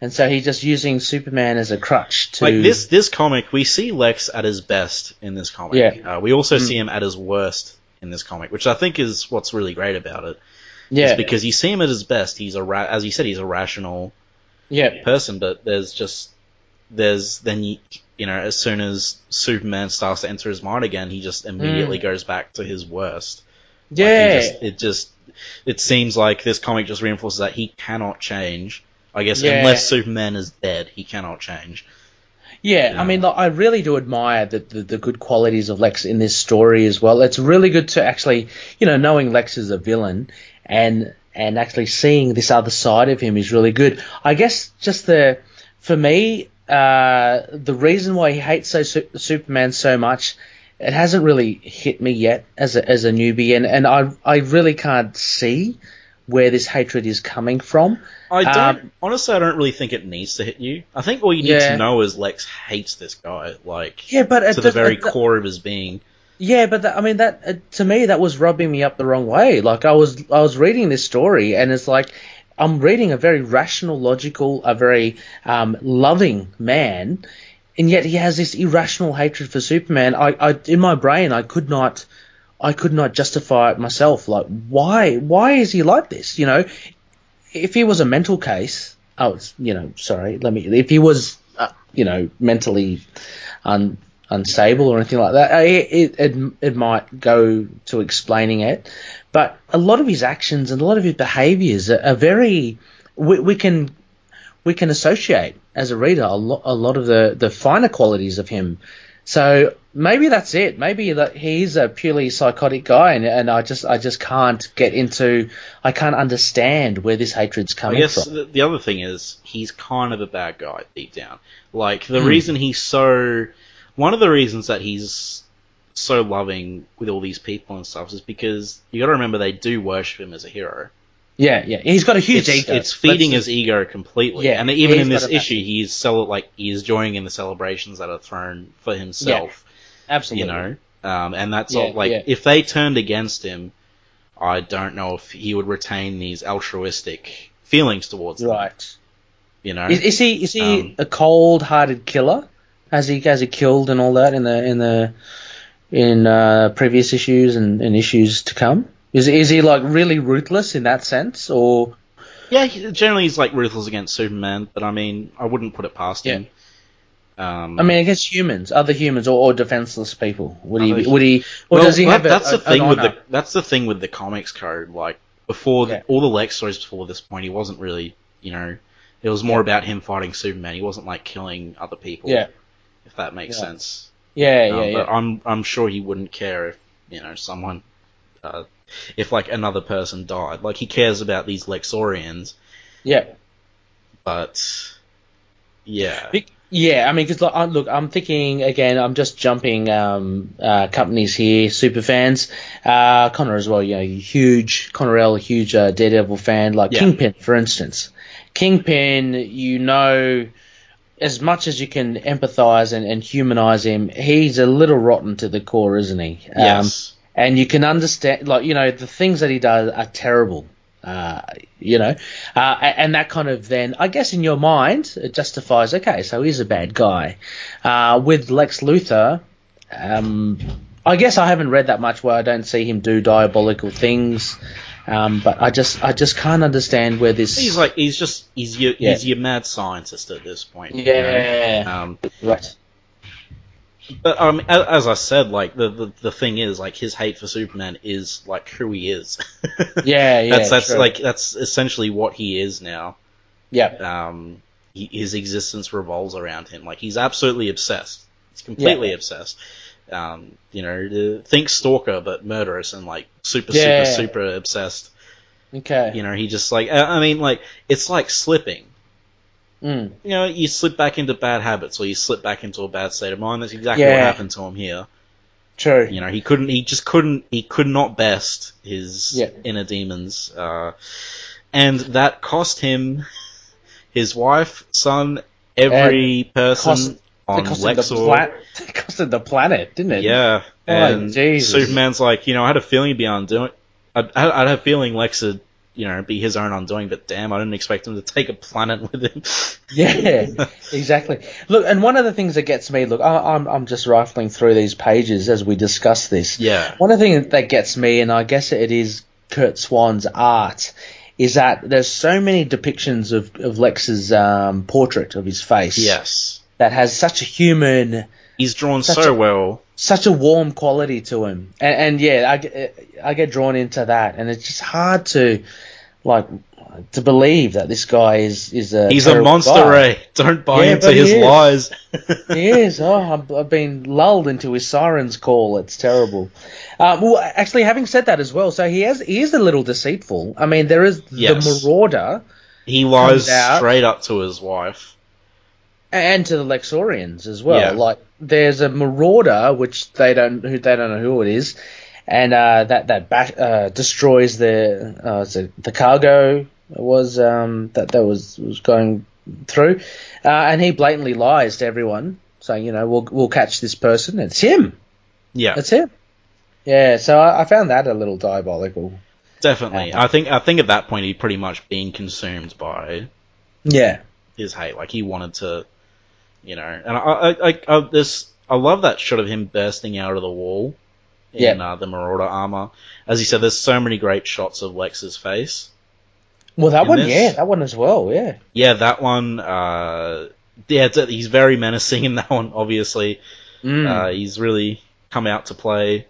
And so he's just using Superman as a crutch to... Like, this comic, we see Lex at his best in this comic. Yeah. We also see him at his worst in this comic, which I think is what's really great about it. Yeah. It's because you see him at his best. He's as you said, he's a rational person, but there's just... Then, as soon as Superman starts to enter his mind again, he just immediately goes back to his worst. Yeah. Like it seems like this comic just reinforces that he cannot change. I guess unless Superman is dead, he cannot change. Yeah, I mean, look, I really do admire the good qualities of Lex in this story as well. It's really good to actually, you know, knowing Lex is a villain and actually seeing this other side of him is really good. I guess just for me... the reason why he hates Superman so much, it hasn't really hit me yet as a newbie, and I really can't see where this hatred is coming from. I don't honestly. I don't really think it needs to hit you. I think all you need to know is Lex hates this guy, like but to the very core of his being. Yeah, but to me that was rubbing me up the wrong way. Like I was reading this story, and it's like. I'm reading a very rational, logical, a very loving man, and yet he has this irrational hatred for Superman. I in my brain, I could not justify it myself. Like, why is he like this? You know, if he was a mental case, if he was, mentally unstable or anything like that, it might go to explaining it. But a lot of his actions and a lot of his behaviours are very we can associate as a reader a lot of the finer qualities of him. So maybe that's it. Maybe that he's a purely psychotic guy, and I just can't get into understand where this hatred's coming from. The other thing is he's kind of a bad guy deep down. Like the reason one of the reasons that he's so loving with all these people and stuff is because you got to remember they do worship him as a hero. Yeah. He's got a huge ego. It's feeding his ego completely. Yeah, and even in this issue, he's joining in the celebrations that are thrown for himself. Yeah, absolutely. You know, and that's all. Like if they turned against him, I don't know if he would retain these altruistic feelings towards them. Right. You know, is he a cold-hearted killer? Has he killed and all that in previous issues and issues to come? Is he like really ruthless in that sense, or? Yeah, generally he's like ruthless against Superman, but I mean I wouldn't put it past him. I mean against humans, other humans or defenseless people. That's the thing with the comics code. Like before all the Lex stories before this point, he wasn't really, you know, it was more about him fighting Superman. He wasn't like killing other people. Yeah, if that makes sense. Yeah. But I'm sure he wouldn't care if, you know, someone, if like another person died. Like he cares about these Lexorians. Yeah. But yeah. I mean, because look, I'm thinking again. I'm just jumping companies here. Super fans, Connor as well. You know, huge Daredevil fan. Like Kingpin, for instance. Kingpin, you know. As much as you can empathize and humanize him, he's a little rotten to the core, isn't he? Yes. And you can understand, like, you know, the things that he does are terrible, you know. And that kind of then, I guess in your mind, it justifies, okay, so he's a bad guy. With Lex Luthor, I guess I haven't read that much where I don't see him do diabolical things. But I just can't understand where this. He's your mad scientist at this point. Yeah. You know? Right. But as I said, like the thing is, like his hate for Superman is like who he is. Yeah. That's essentially what he is now. Yeah. His existence revolves around him. Like he's absolutely obsessed It's completely obsessed. You know, think Stalker, but murderous and, like, super obsessed. Okay. You know, he just, like, I mean, like, it's like slipping. Mm. You know, you slip back into bad habits, or you slip back into a bad state of mind. That's exactly what happened to him here. True. You know, he could not best his inner demons. And that cost him his wife, son, every person on Lexor. It cost him the planet, didn't it? Yeah. Oh, and Jesus. Superman's like, you know, I had a feeling he'd be undoing. I had a feeling Lex would, you know, be his own undoing, but damn, I didn't expect him to take a planet with him. Yeah, exactly. Look, and one of the things that gets me, look, I'm just rifling through these pages as we discuss this. Yeah. One of the things that gets me, and I guess it is Kurt Swan's art, is that there's so many depictions of Lex's portrait of his face. Yes. That has such a human... He's drawn so well. Such a warm quality to him. And yeah, I get drawn into that. And it's just hard to, like, to believe that this guy is a... He's a monster, guy. Ray. Don't buy into his lies. He is. Oh, I've been lulled into his siren's call. It's terrible. Well, actually, having said that as well, so he is a little deceitful. I mean, there is the Marauder. He lies straight up to his wife. And to the Lexorians as well. Yeah. Like, there's a Marauder who they don't know who it is, and that destroys the cargo was going through, and he blatantly lies to everyone, saying, you know, we'll catch this person. It's him. Yeah, it's him. Yeah. So I found that a little diabolical. Definitely, I think at that point he'd pretty much been consumed by his hate. Like, he wanted to. You know, and I love that shot of him bursting out of the wall in the Marauder armor. As you said, there's so many great shots of Lex's face. Well, that one as well, yeah. Yeah, that one, he's very menacing in that one, obviously. Mm. He's really come out to play.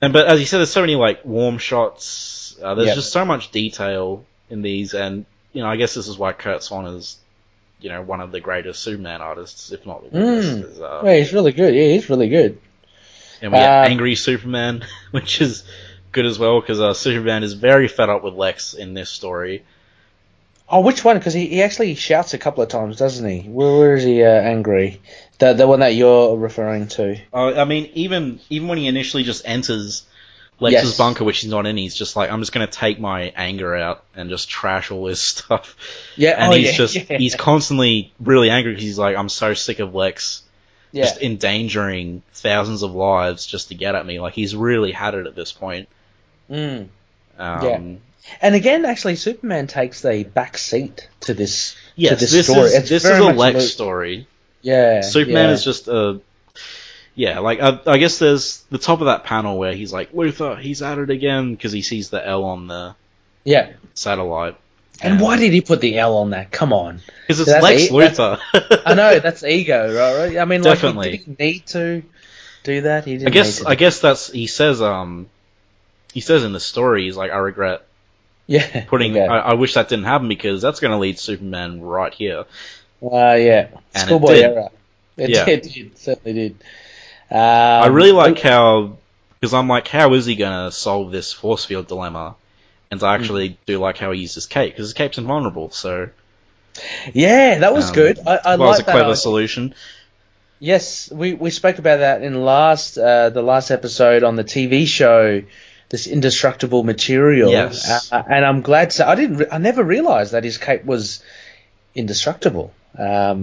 But as you said, there's so many, like, warm shots. There's just so much detail in these, and, you know, I guess this is why Kurt Swan is... you know, one of the greatest Superman artists, if not the greatest. Yeah, he's really good. Yeah, he's really good. And we have Angry Superman, which is good as well, because Superman is very fed up with Lex in this story. Oh, which one? Because he actually shouts a couple of times, doesn't he? Where is he angry? The one that you're referring to. I mean, even when he initially just enters Lex's bunker, which he's not in, he's just like, I'm just going to take my anger out and just trash all his stuff. Yeah, and he's constantly really angry because he's like, I'm so sick of Lex just endangering thousands of lives just to get at me. Like, he's really had it at this point. Mm. And again, actually, Superman takes the back seat to this. Yes, to this story. This is a Lex story. Yeah, Superman is just a. Yeah, like, I guess there's the top of that panel where he's like, Luthor, he's at it again, because he sees the L on the satellite. And why did he put the L on that? Come on. Because it's Lex Luthor. I know, that's ego, right? I mean, definitely. Like, he didn't need to do that. He didn't I guess that's, he says in the story, he's like, I regret putting, I wish that didn't happen, because that's going to lead Superman right here. Schoolboy era. It certainly did. I really like how, because I'm like, how is he going to solve this force field dilemma? And I actually do like how he uses Kate, because his Kate's invulnerable, so... Yeah, that was good. I like that. That was a clever solution. Yes, we spoke about that in the last episode on the TV show, this indestructible material. Yes. And I'm glad, so I never realised that his Kate was indestructible. I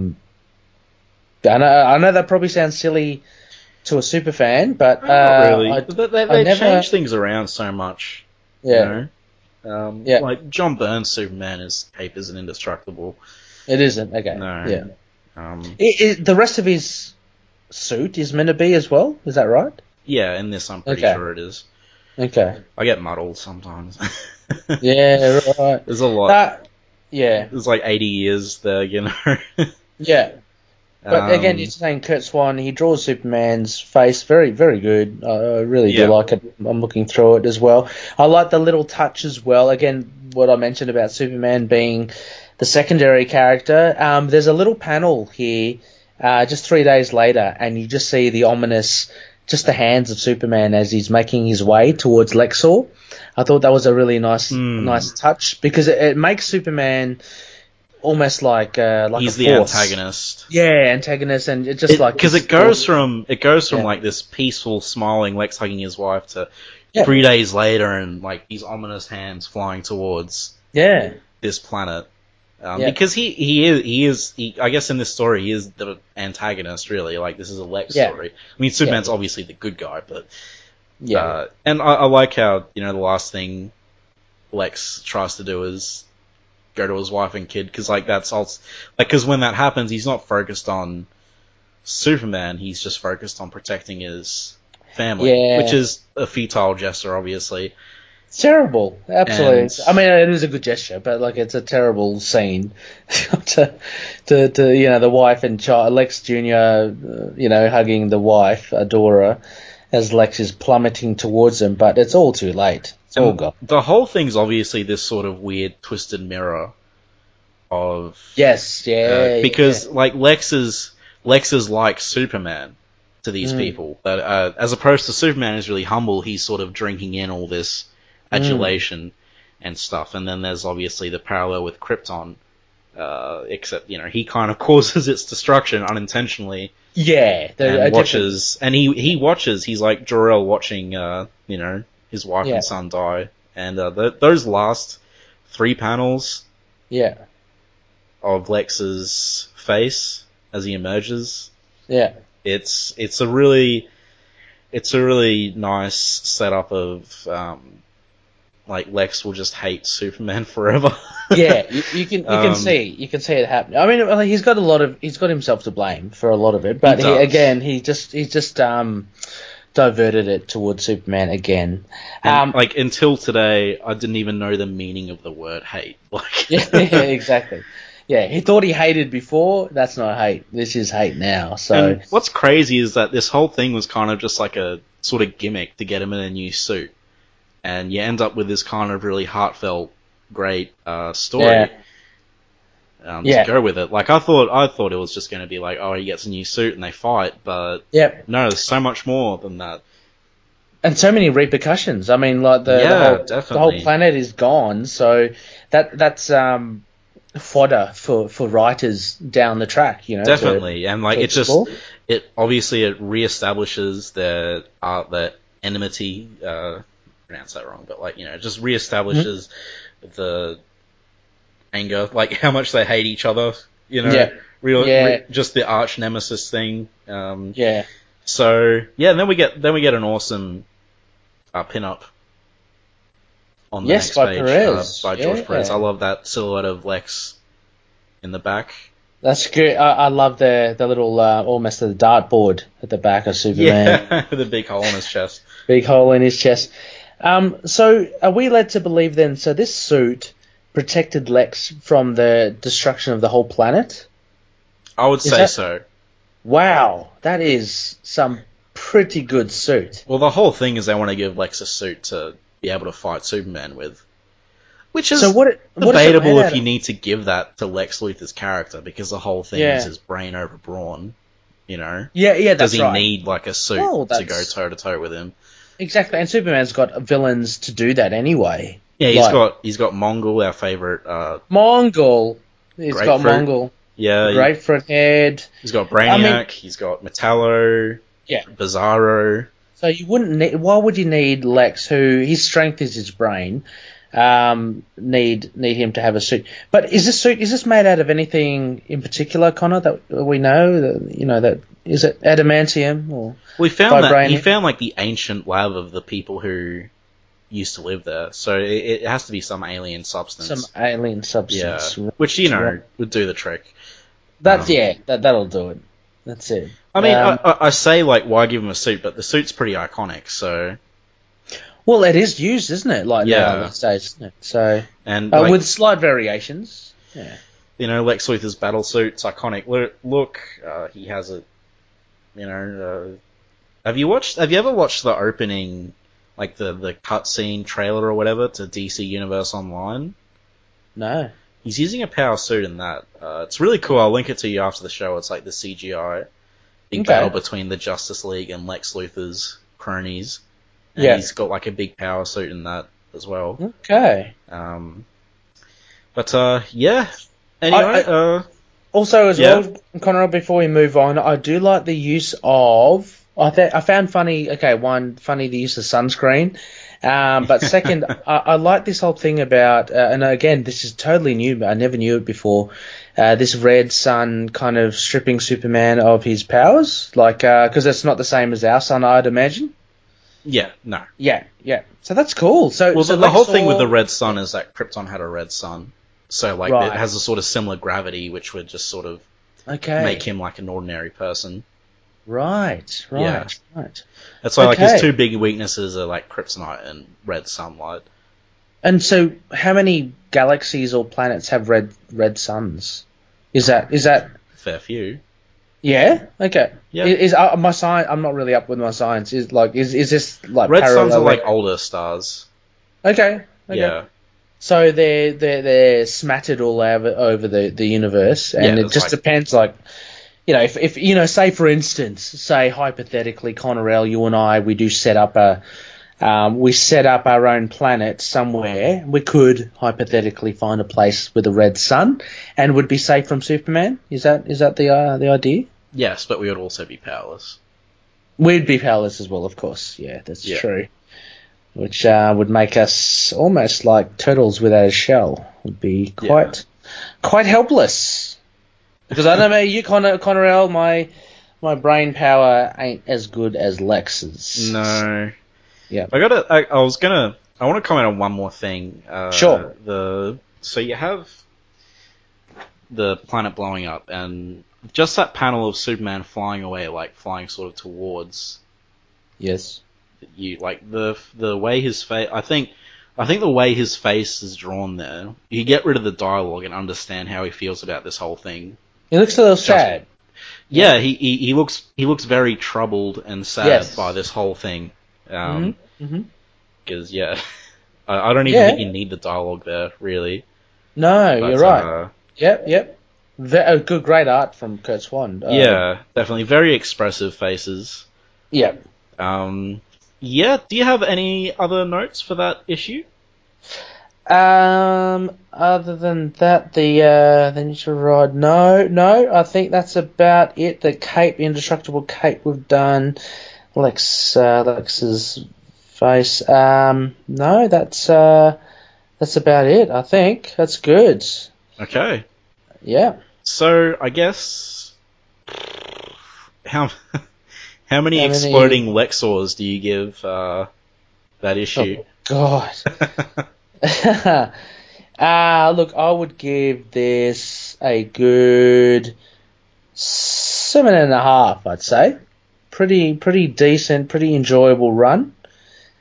know that probably sounds silly... to a super fan, but really. They change things around so much. Yeah. You know? Like John Byrne's Superman, his cape isn't indestructible. It isn't. Okay. No. Yeah. The rest of his suit is meant to be as well. Is that right? Yeah. In this, I'm pretty sure it is. Okay. I get muddled sometimes. Yeah. Right. There's a lot. There's like 80 years there, you know. Yeah. But again, you're saying Kurt Swan, he draws Superman's face very, very good. I really do like it. I'm looking through it as well. I like the little touch as well. Again, what I mentioned about Superman being the secondary character. There's a little panel here just 3 days later, and you just see the ominous, just the hands of Superman as he's making his way towards Lexor. I thought that was a really nice touch, because it makes Superman almost like he's the antagonist. Yeah, antagonist, and it's just because it goes from like this peaceful, smiling Lex hugging his wife to 3 days later and like these ominous hands flying towards this planet. Because he is, I guess in this story he is the antagonist, really. Like, this is a Lex story. I mean, Superman's obviously the good guy, but and I like how, you know, the last thing Lex tries to do is go to his wife and kid, because like that's also, like, because when that happens, he's not focused on Superman, he's just focused on protecting his family, which is a futile gesture, obviously. It's terrible, absolutely. And, I mean, it is a good gesture, but like, it's a terrible scene to you know, the wife and child, Lex Jr. You know, hugging the wife Adora as Lex is plummeting towards him, but it's all too late. It's all gone. The whole thing's obviously this sort of weird twisted mirror of because like Lex is like Superman to these people, but as opposed to Superman is really humble, he's sort of drinking in all this adulation and stuff. And then there's obviously the parallel with Krypton, except, you know, he kind of causes its destruction unintentionally. Yeah, and watches, and he watches. He's like Jor-El watching, you know, his wife and son die. And those last three panels, of Lex's face as he emerges, it's a really nice setup of like Lex will just hate Superman forever. you can see it happening. I mean, he's got himself to blame for a lot of it, but he just diverted it towards Superman again. And like, until today, I didn't even know the meaning of the word hate. Like, exactly. Yeah, he thought he hated before. That's not hate. This is hate now. So, and what's crazy is that this whole thing was kind of just like a sort of gimmick to get him in a new suit. And you end up with this kind of really heartfelt, great story to go with it. Like, I thought it was just going to be like, oh, he gets a new suit and they fight, but no, there's so much more than that. And so many repercussions. I mean, like, the whole planet is gone, so that's fodder for writers down the track, you know. Definitely, and like, it just, it obviously it reestablishes their enmity. Pronounce that wrong, but like, you know, it just reestablishes the anger, like how much they hate each other, you know, just the arch nemesis thing. So and then we get an awesome pin-up on the next by page Perez. By George Perez. I love that silhouette of Lex in the back. That's good. I love the little almost the dartboard at the back of Superman. Yeah, the big hole in his chest. Big hole in his chest. So are we led to believe then, so this suit protected Lex from the destruction of the whole planet? I would say so. Wow, that is some pretty good suit. Well, the whole thing is they want to give Lex a suit to be able to fight Superman with. Which is debatable if you need to give that to Lex Luthor's character, because the whole thing is his brain over brawn, you know? Yeah, that's right. Does he need, like, a suit to go toe-to-toe with him? Exactly, and Superman's got villains to do that anyway. Yeah, he's got Mongul, our favourite. Mongul, he's got Mongul. Yeah, grapefruit head. He's got Brainiac. I mean, he's got Metallo. Yeah, Bizarro. So you wouldn't need. Why would you need Lex, who his strength is his brain? Need him to have a suit. But is this made out of anything in particular, Connor, that we know? That, you know, that is it adamantium or we found vibranium? That he found like the ancient lab of the people who used to live there. So it has to be some alien substance. Yeah. Which, you know, would do the trick. That's that'll do it. That's it. I mean, I say like, why give him a suit? But the suit's pretty iconic, so. Well, it is used, isn't it? Like these days, isn't it? So, and like, with slight variations. Yeah. You know, Lex Luthor's battle suit's iconic look. He has it. You know, have you ever watched the opening, like the cutscene trailer or whatever to DC Universe Online? No. He's using a power suit in that. It's really cool. I'll link it to you after the show. It's like the CGI big battle between the Justice League and Lex Luthor's cronies. And he's got like a big power suit in that as well. Okay. But yeah. Anyway, also, Conrad, before we move on, I do like the use of. I found the use of sunscreen. But second, I like this whole thing about, and again, this is totally new, but I never knew it before, this Red Son kind of stripping Superman of his powers, like, because that's not the same as our sun, I'd imagine. Yeah, no. Yeah. So that's cool. So the whole thing with the Red Son is that Krypton had a red sun, so like it has a sort of similar gravity, which would just sort of make him like an ordinary person. Right. That's why like his two big weaknesses are like kryptonite and red sunlight. And so, how many galaxies or planets have red suns? Is that fair few? Yeah. Okay. Yeah. Is my science? I'm not really up with my science. Is this like red suns are like older stars? Okay. Yeah. So they're smattered all over the universe, and it just depends like. You know, if you know, say for instance, hypothetically, Conrad, you and I, we set up our own planet somewhere. We could hypothetically find a place with a red sun and would be safe from Superman. Is that the idea? Yes, but we would also be powerless. We'd be powerless as well, of course. Yeah, that's true. Which would make us almost like turtles without a shell. Would be quite helpless. Because I don't know, you, Conrad, my brain power ain't as good as Lex's. No. Yeah. I want to comment on one more thing. Sure. So you have the planet blowing up, and just that panel of Superman flying away, like flying sort of towards. Yes. You like the way his face. I think the way his face is drawn there, you get rid of the dialogue and understand how he feels about this whole thing. He looks a little sad. Yeah, he looks very troubled and sad by this whole thing. Because I don't even think you need the dialogue there, really. No, but, you're right. Yep. Great art from Kurt Swan. Yeah, definitely very expressive faces. Yep. Do you have any other notes for that issue? Other than that, the Ninja Rod, no, I think that's about it. The cape, indestructible cape, we've done. Lex's face. No, that's about it. I think that's good. Okay. Yeah. So I guess how many exploding Lexors do you give that issue? Oh, God. Look, I would give this a good 7.5, I'd say. Pretty decent, pretty enjoyable run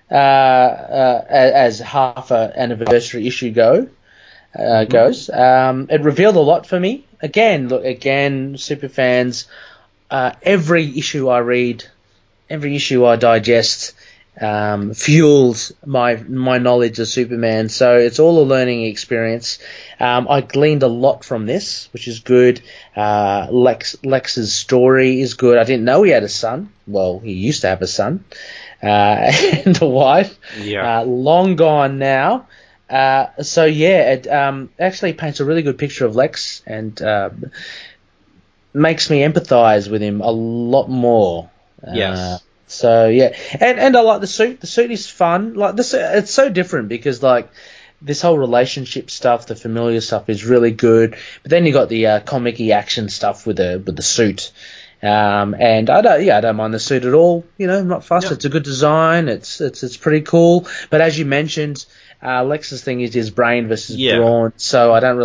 as half an anniversary issue goes. It revealed a lot for me. Again, super fans, every issue I read, every issue I digest fuels my knowledge of Superman, so it's all a learning experience. I gleaned a lot from this, which is good. Lex's story is good. I didn't know he had a son. Well, he used to have a son and a wife. Yeah, long gone now. It actually paints a really good picture of Lex and makes me empathize with him a lot more. Yes. So yeah, and I like the suit. The suit is fun. Like this, it's so different because like this whole relationship stuff, the familiar stuff is really good. But then you got the comic-y action stuff with the suit. And I don't mind the suit at all. You know, I'm not fussed. Yep. It's a good design. It's pretty cool. But as you mentioned, Lex's thing is his brain versus brawn. So I'm not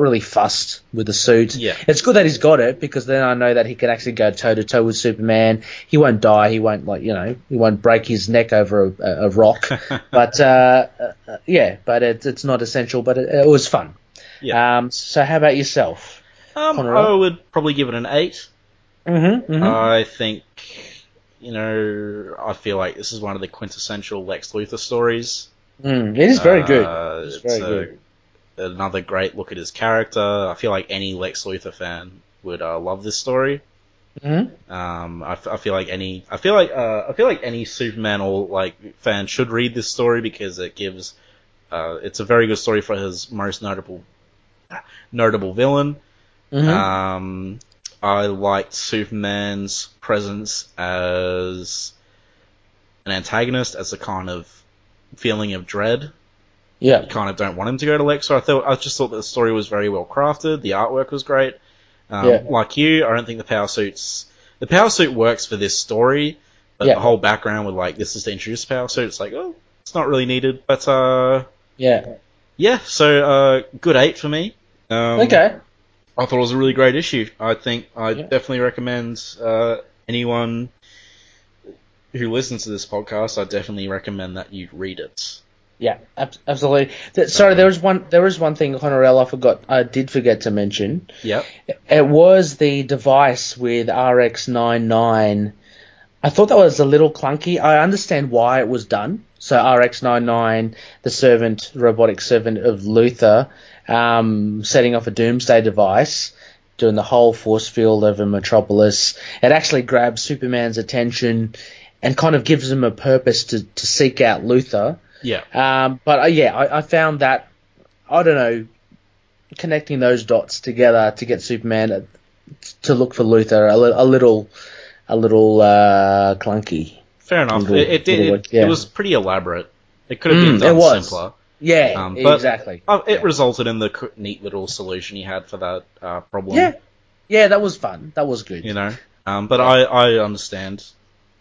really fussed with the suit. Yeah. It's good that he's got it because then I know that he can actually go toe to toe with Superman. He won't die. He won't he won't break his neck over a rock. But but it's not essential. But it was fun. Yeah. So how about yourself? I would probably give it an 8. Mm-hmm. I think, I feel like this is one of the quintessential Lex Luthor stories. It is very good. It's very good. another great look at his character. I feel like any Lex Luthor fan would love this story. Mm-hmm. I feel like any Superman or like fan should read this story because it gives it's a very good story for his most notable villain. Mm-hmm. I liked Superman's presence as an antagonist, as a kind of feeling of dread. Yeah, you kind of don't want him to go to Lexor. I just thought that the story was very well crafted. The artwork was great. Like you, I don't think the power suit works for this story, but the whole background with like this is to introduce the power suit. It's like, oh, it's not really needed, but So good 8 for me. Okay. I thought it was a really great issue. I think I definitely recommend anyone who listens to this podcast. I definitely recommend that you read it. Yeah, absolutely. Sorry, there was one thing, Honorel, I did forget to mention. Yep. It was the device with RX99. I thought that was a little clunky. I understand why it was done. So RX99, the servant, robotic servant of Luthor, setting off a Doomsday device, doing the whole force field over Metropolis. It actually grabs Superman's attention and kind of gives him a purpose to seek out Luthor. Yeah. I found that, I don't know, connecting those dots together to get Superman to look for Luthor a little clunky. Fair enough. It was pretty elaborate. It could have been done simpler. Yeah, exactly. It resulted in the neat little solution he had for that problem. Yeah, that was fun. That was good. You know, I understand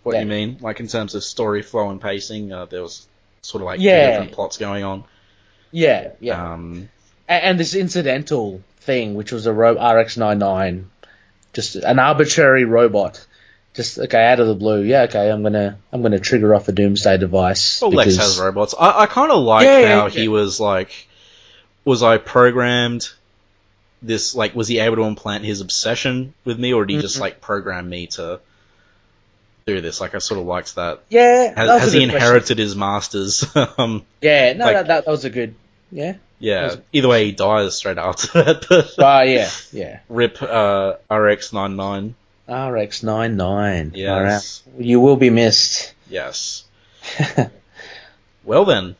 what you mean. Like in terms of story flow and pacing, there was sort of like two different plots going on. Yeah, yeah. And this incidental thing, which was a RX-99, just an arbitrary robot. Just out of the blue. Yeah, okay, I'm gonna trigger off a Doomsday device. Well, Lex has robots. I kind of like how he was like, was I programmed? This like, was he able to implant his obsession with me, or did he just like program me to do this? Like, I sort of liked that. Yeah, has he inherited his masters? That was a good. Yeah. Yeah. Either way, he dies straight after that. Rip RX-99. RX-99. Yes. Right. You will be missed. Yes. Well then,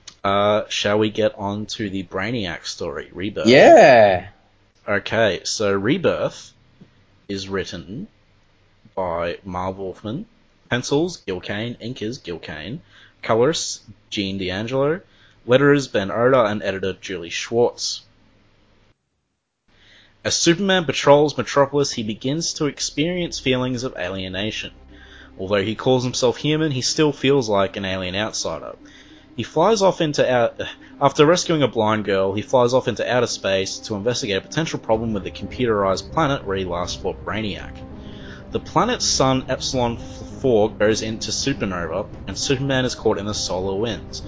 shall we get on to the Brainiac story, Rebirth? Yeah. Okay, so Rebirth is written by Marv Wolfman, pencils Gil Kane, ink is Gil Kane, colorists Gene D'Angelo, letterers Ben Oda, and editor Julie Schwartz. As Superman patrols Metropolis, he begins to experience feelings of alienation. Although he calls himself human, he still feels like an alien outsider. He flies off after rescuing a blind girl, he flies off into outer space to investigate a potential problem with the computerized planet where he last fought Brainiac. The planet's sun, Epsilon 4, goes into supernova, and Superman is caught in the solar winds.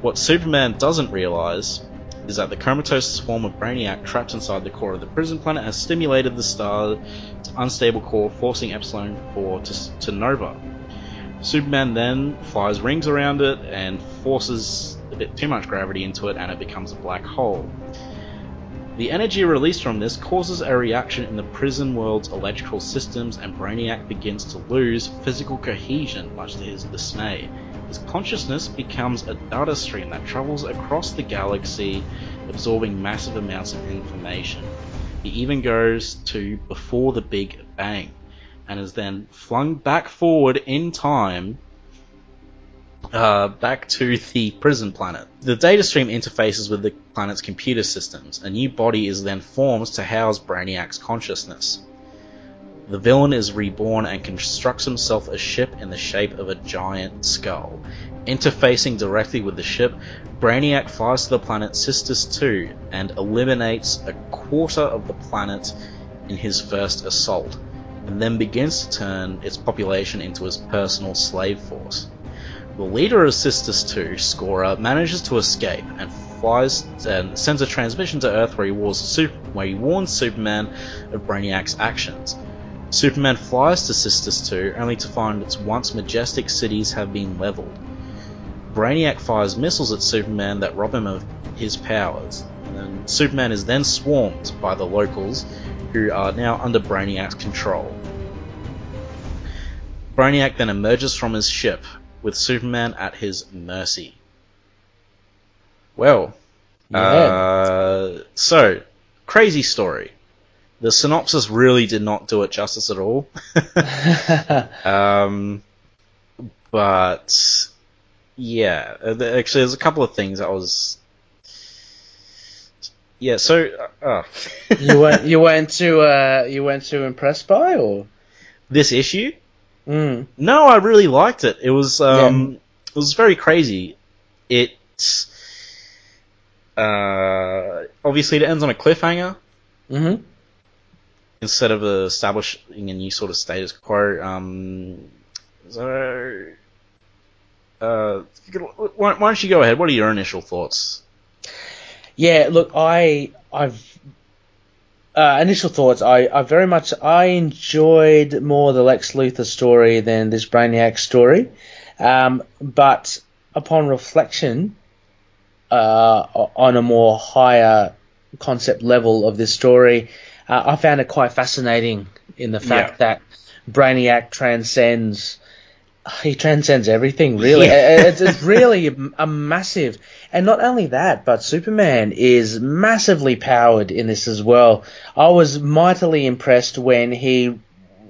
What Superman doesn't realize is that the comatose swarm of Brainiac trapped inside the core of the prison planet has stimulated the star's unstable core, forcing Epsilon 4 to nova. Superman then flies rings around it and forces a bit too much gravity into it, and it becomes a black hole. The energy released from this causes a reaction in the prison world's electrical systems, and Brainiac begins to lose physical cohesion, much to his dismay. His consciousness becomes a data stream that travels across the galaxy, absorbing massive amounts of information. He even goes to before the Big Bang, and is then flung back forward in time, back to the prison planet. The data stream interfaces with the planet's computer systems. A new body is then formed to house Brainiac's consciousness. The villain is reborn and constructs himself a ship in the shape of a giant skull. Interfacing directly with the ship, Brainiac flies to the planet Cystus II and eliminates a quarter of the planet in his first assault, and then begins to turn its population into his personal slave force. The leader of Cystus II, Scora, manages to escape and flies and sends a transmission to Earth where he warns Superman of Brainiac's actions. Superman flies to Cystus II only to find its once majestic cities have been leveled. Brainiac fires missiles at Superman that rob him of his powers. And then Superman is then swarmed by the locals, who are now under Brainiac's control. Brainiac then emerges from his ship, with Superman at his mercy. Well, yeah. So, crazy story. The synopsis really did not do it justice at all. But, yeah, actually there's a couple of things I was... Yeah, so... you weren't too impressed by, or...? This issue? Mm. No, I really liked it. It was It was very crazy. It obviously it ends on a cliffhanger, mm-hmm. instead of establishing a new sort of status quo. So why don't you go ahead? What are your initial thoughts? Yeah, look, initial thoughts. I enjoyed more the Lex Luthor story than this Brainiac story, but upon reflection, on a more higher concept level of this story, I found it quite fascinating in the fact that Brainiac transcends. He transcends everything, really. Yeah. It's really a massive... And not only that, but Superman is massively powered in this as well. I was mightily impressed when he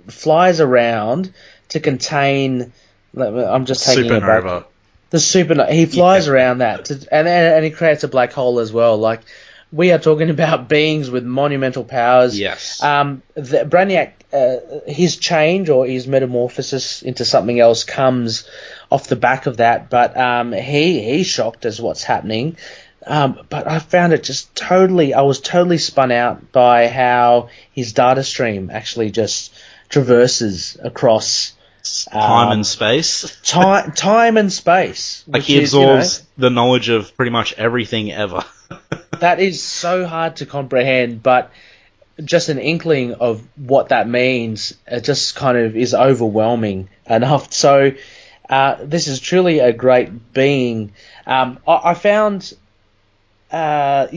flies around to contain... I'm just taking it back. The supernova. He flies around that, and he creates a black hole as well. Like, we are talking about beings with monumental powers. Yes. Brainiac... his change or his metamorphosis into something else comes off the back of that, but he's shocked as what's happening. But I found it just totally... I was totally spun out by how his data stream actually just traverses across... time and space. Time and space. Like, he absorbs the knowledge of pretty much everything ever. That is so hard to comprehend, but... just an inkling of what that means, it just kind of is overwhelming enough. So this is truly a great being. I found, I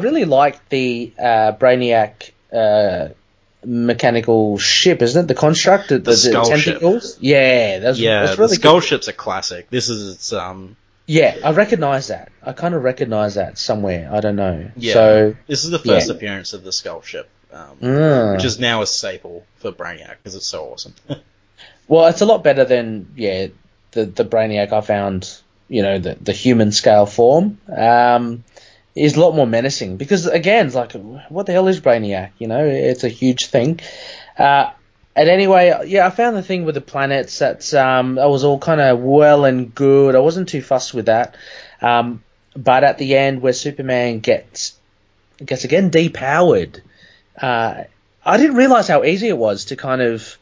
really liked the Brainiac mechanical ship, isn't it? The construct, the skull tentacles. Ship. Yeah, that's really the skull ship's a classic. This is its. Yeah, I recognise that. I kind of recognise that somewhere. I don't know. Yeah, so, this is the first appearance of the skull ship, which is now a staple for Brainiac because it's so awesome. Well, it's a lot better than the Brainiac I found. You know, the human scale form is a lot more menacing because, again, it's like, what the hell is Brainiac? You know, it's a huge thing. And anyway, I found the thing with the planets that I was all kind of well and good. I wasn't too fussed with that. But at the end, where Superman gets again depowered, I didn't realize how easy it was to kind of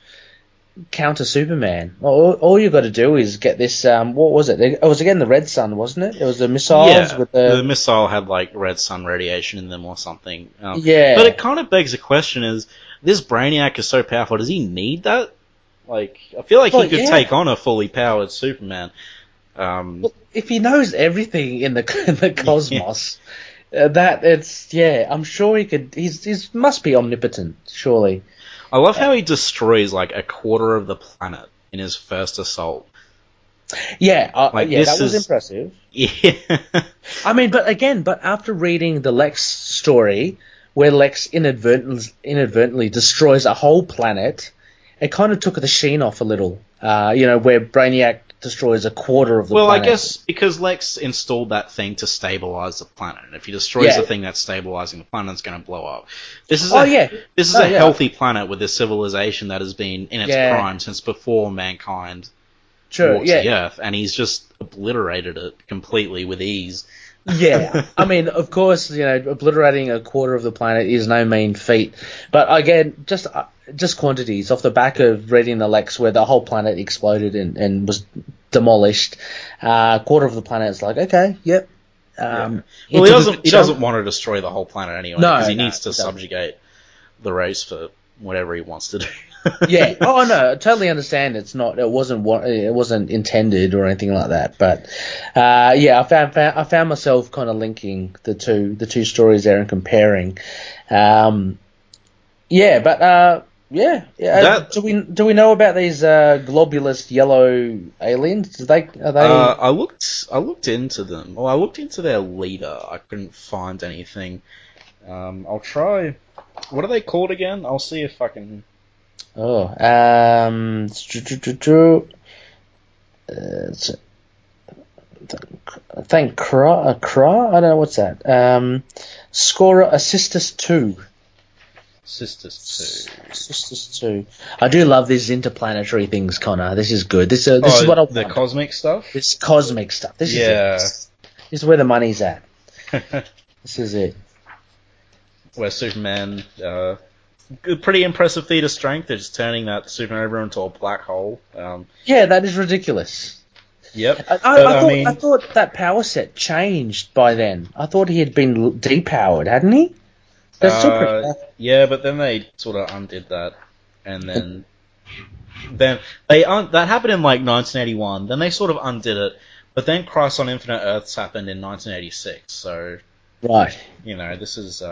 counter Superman. All you've got to do is get this. What was it? It was again the Red Sun, wasn't it? It was the missiles with the missile had like Red Sun radiation in them or something. But it kind of begs the question: is this Brainiac is so powerful, does he need that? Like, I feel like he could take on a fully powered Superman. If he knows everything in the cosmos, I'm sure he could. He must be omnipotent, surely. I love how he destroys like a quarter of the planet in his first assault. Yeah, that was impressive. Yeah, I mean, but after reading the Lex story, where Lex inadvertently destroys a whole planet, it kind of took the sheen off a little. Where Brainiac destroys a quarter of the planet. Well, I guess because Lex installed that thing to stabilize the planet, and if he destroys the thing that's stabilizing the planet, it's going to blow up. This is a healthy planet with a civilization that has been in its prime since before mankind walked the Earth, and he's just obliterated it completely with ease. Yeah, I mean, of course, obliterating a quarter of the planet is no mean feat. But again, just quantities off the back of reading the Lex, where the whole planet exploded and was demolished. Quarter of the planet is like, okay, yep. Yeah. Well, he doesn't want to destroy the whole planet anyway, because he needs to subjugate the race for whatever he wants to do. Yeah. Oh no, I totally understand. It's not. It wasn't intended or anything like that. But yeah, I found myself kind of linking the two stories there and comparing. Yeah, but yeah. Do we know about these globulous yellow aliens? Are they? I looked into them. Well, I looked into their leader. I couldn't find anything. I'll try. What are they called again? I'll see if I can. Oh, thank Kra. I don't know what's that. Scorer, Cystus II. I do love these interplanetary things, Connor. This is good. This is what I want. The cosmic stuff. This is it. This is where the money's at. This is it. Where Superman, pretty impressive feat of strength, is turning that supernova into a black hole. Yeah, that is ridiculous. Yep. I thought that power set changed by then. I thought he had been depowered, hadn't he? That's still pretty bad. Yeah, but then they sort of undid that, and then they that happened in like 1981. Then they sort of undid it, but then Crisis on Infinite Earths happened in 1986. So, right, you know, this is.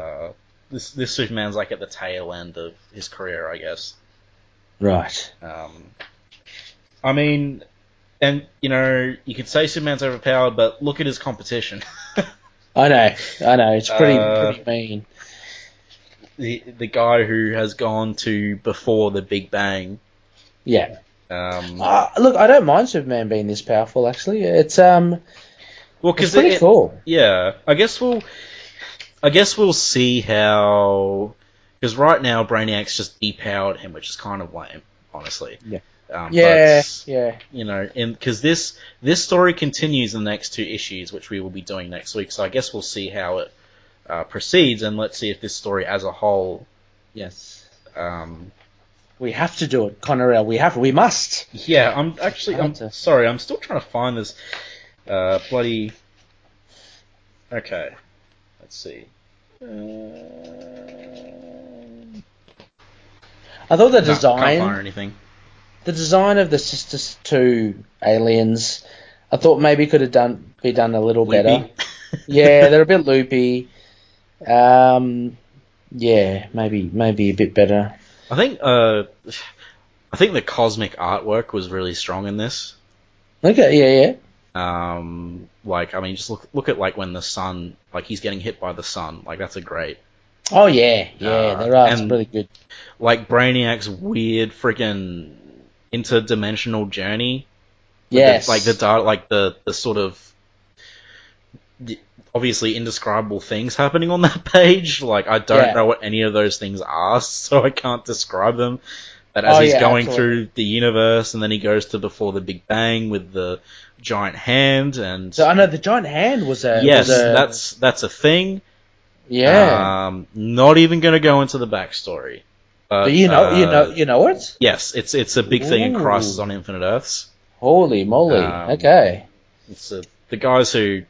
This Superman's like at the tail end of his career, I guess. Right. I mean, and you know, you could say Superman's overpowered, but look at his competition. I know. It's pretty mean. The guy who has gone to before the Big Bang. Yeah. Look, I don't mind Superman being this powerful. Actually, it's Well, it's pretty cool. Yeah, I guess we'll see how... Because right now, Brainiac's just depowered him, which is kind of lame, honestly. Yeah. But, you know, because this story continues in the next two issues, which we will be doing next week. So I guess we'll see how it proceeds, and let's see if this story as a whole... Yes. We have to do it, Connorell. We must. Yeah, I'm sorry. I'm still trying to find this bloody... Okay. Let's see. I thought the design of the Cystus II aliens, I thought maybe could have been done a little loopy. Better. Yeah, they're a bit loopy. Yeah, maybe a bit better. I think the cosmic artwork was really strong in this. Okay, yeah. Like, I mean, just look at like when the sun, like he's getting hit by the sun, like that's a great. Oh yeah, there are some really good. Like Brainiac's weird freaking interdimensional journey. Yes, the sort of obviously indescribable things happening on that page. Like I don't know what any of those things are, so I can't describe them. But as he's going through the universe, and then he goes to before the Big Bang with the giant hand, and so I know the giant hand was a that's a thing. Yeah, not even going to go into the backstory. But you know it. Yes, it's a big thing in Crisis on Infinite Earths. Holy moly! Okay, it's the guys who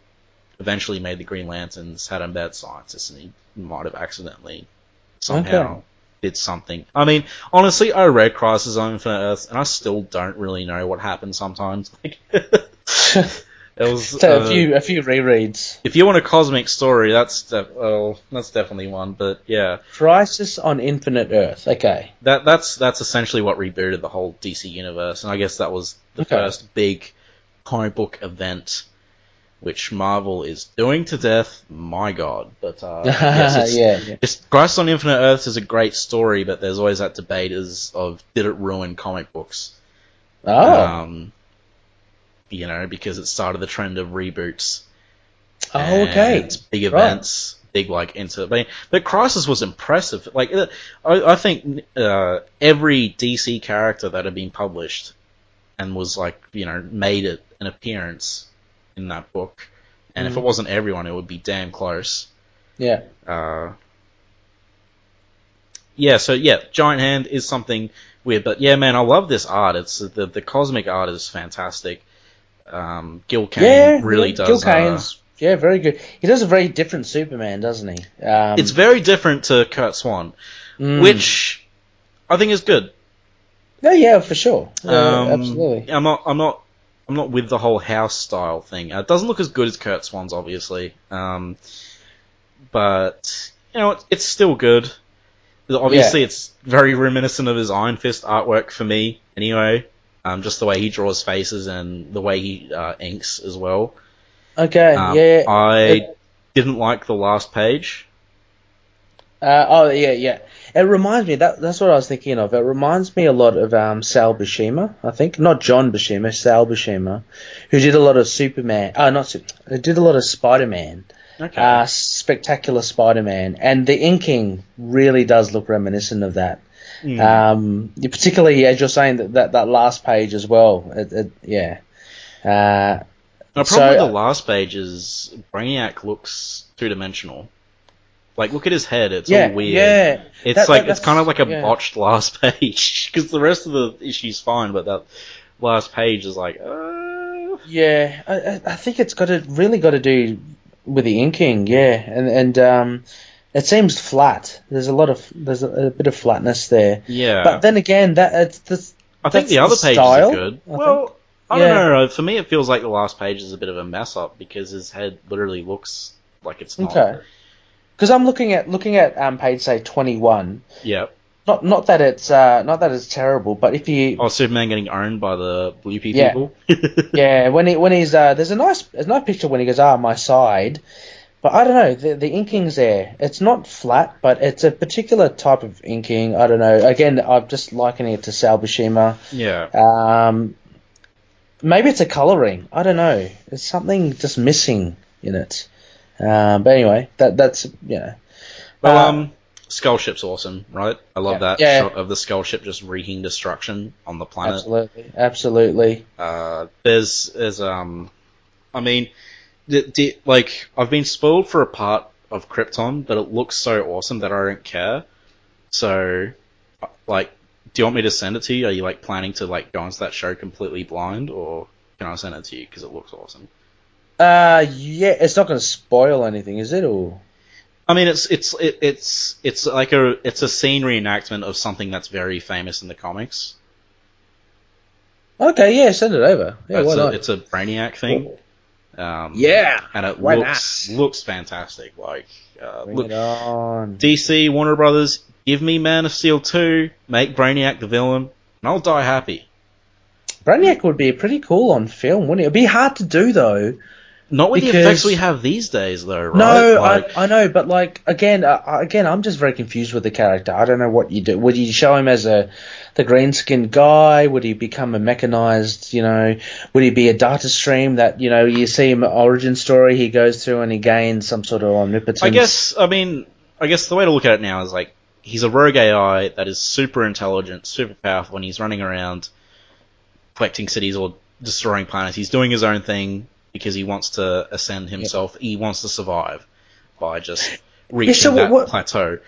eventually made the Green Lanterns had a bad scientist, and he might have accidentally somehow. Okay. Did something. I mean, honestly, I read Crisis on Infinite Earths, and I still don't really know what happened sometimes. Like, it was so a few rereads. If you want a cosmic story, that's definitely one. But yeah, Crisis on Infinite Earth. Okay, that's essentially what rebooted the whole DC universe, and I guess that was the first big comic book event, which Marvel is doing to death, my god. But Crisis on Infinite Earths is a great story, but there's always that debate of did it ruin comic books? Oh. You know, because it started the trend of reboots. Oh, okay. It's big events, big like but Crisis was impressive. Like I think every DC character that had been published and was like, you know, made it an appearance in that book, and if it wasn't everyone, it would be damn close. Yeah. Giant Hand is something weird, but yeah, man, I love this art. It's the cosmic art is fantastic. Gil Kane does. Gil Kane's very good. He does a very different Superman, doesn't he? It's very different to Kurt Swan, which I think is good. No, yeah, for sure. Absolutely. I'm not with the whole house style thing. It doesn't look as good as Kurt Swan's, obviously. But you know, it's still good. Obviously, it's very reminiscent of his Iron Fist artwork for me, anyway. Just the way he draws faces and the way he inks as well. Okay. I didn't like the last page. It reminds me, that's what I was thinking of. It reminds me a lot of Sal Buscema, I think. Not John Buscema, Sal Buscema, who did a lot of Spider-Man. Okay. Spectacular Spider-Man. And the inking really does look reminiscent of that. Mm. Particularly as you're saying, that last page as well. The problem with the last page is Brainiac looks two-dimensional. Like, look at his head. It's all weird. Yeah. It's kind of like a botched last page, because the rest of the issue's fine, but that last page is like, Yeah, I think it's really got to do with the inking, and it seems flat. There's a bit of flatness there. Yeah. But then again, I think the other pages are good. I don't know. For me, it feels like the last page is a bit of a mess up, because his head literally looks like it's not. Okay. Because I'm looking at page, say, 21. Yeah. Not that it's terrible, but if you Superman getting owned by the blue people. Yeah. When he's there's a nice picture when he goes my side, but I don't know, the inking's there. It's not flat, but it's a particular type of inking. I don't know. Again, I'm just likening it to Sal Buscema. Yeah. Maybe it's a colouring. I don't know. There's something just missing in it. But anyway, that's. Well, Skull Ship's awesome, right? I love that shot of the Skull Ship just wreaking destruction on the planet. Absolutely. I've been spoiled for a part of Krypton, but it looks so awesome that I don't care. So, like, do you want me to send it to you? Are you planning to go onto that show completely blind, or can I send it to you because it looks awesome? It's not going to spoil anything, is it? Or I mean, it's a scene reenactment of something that's very famous in the comics. Okay, yeah, send it over. Yeah, why not? It's a Brainiac thing. And it looks fantastic. Bring it on. DC, Warner Brothers, give me Man of Steel 2, make Brainiac the villain, and I'll die happy. Brainiac would be pretty cool on film, wouldn't it? It'd be hard to do though. Not with the effects we have these days, though, right? No, I know, but, again, I'm just very confused with the character. I don't know what you do. Would you show him as the green-skinned guy? Would he become a mechanized, would he be a data stream that, you see him origin story, he goes through and he gains some sort of omnipotence? I guess the way to look at it now is, he's a rogue AI that is super intelligent, super powerful, and he's running around collecting cities or destroying planets. He's doing his own thing, because he wants to ascend himself, he wants to survive by just reaching that plateau.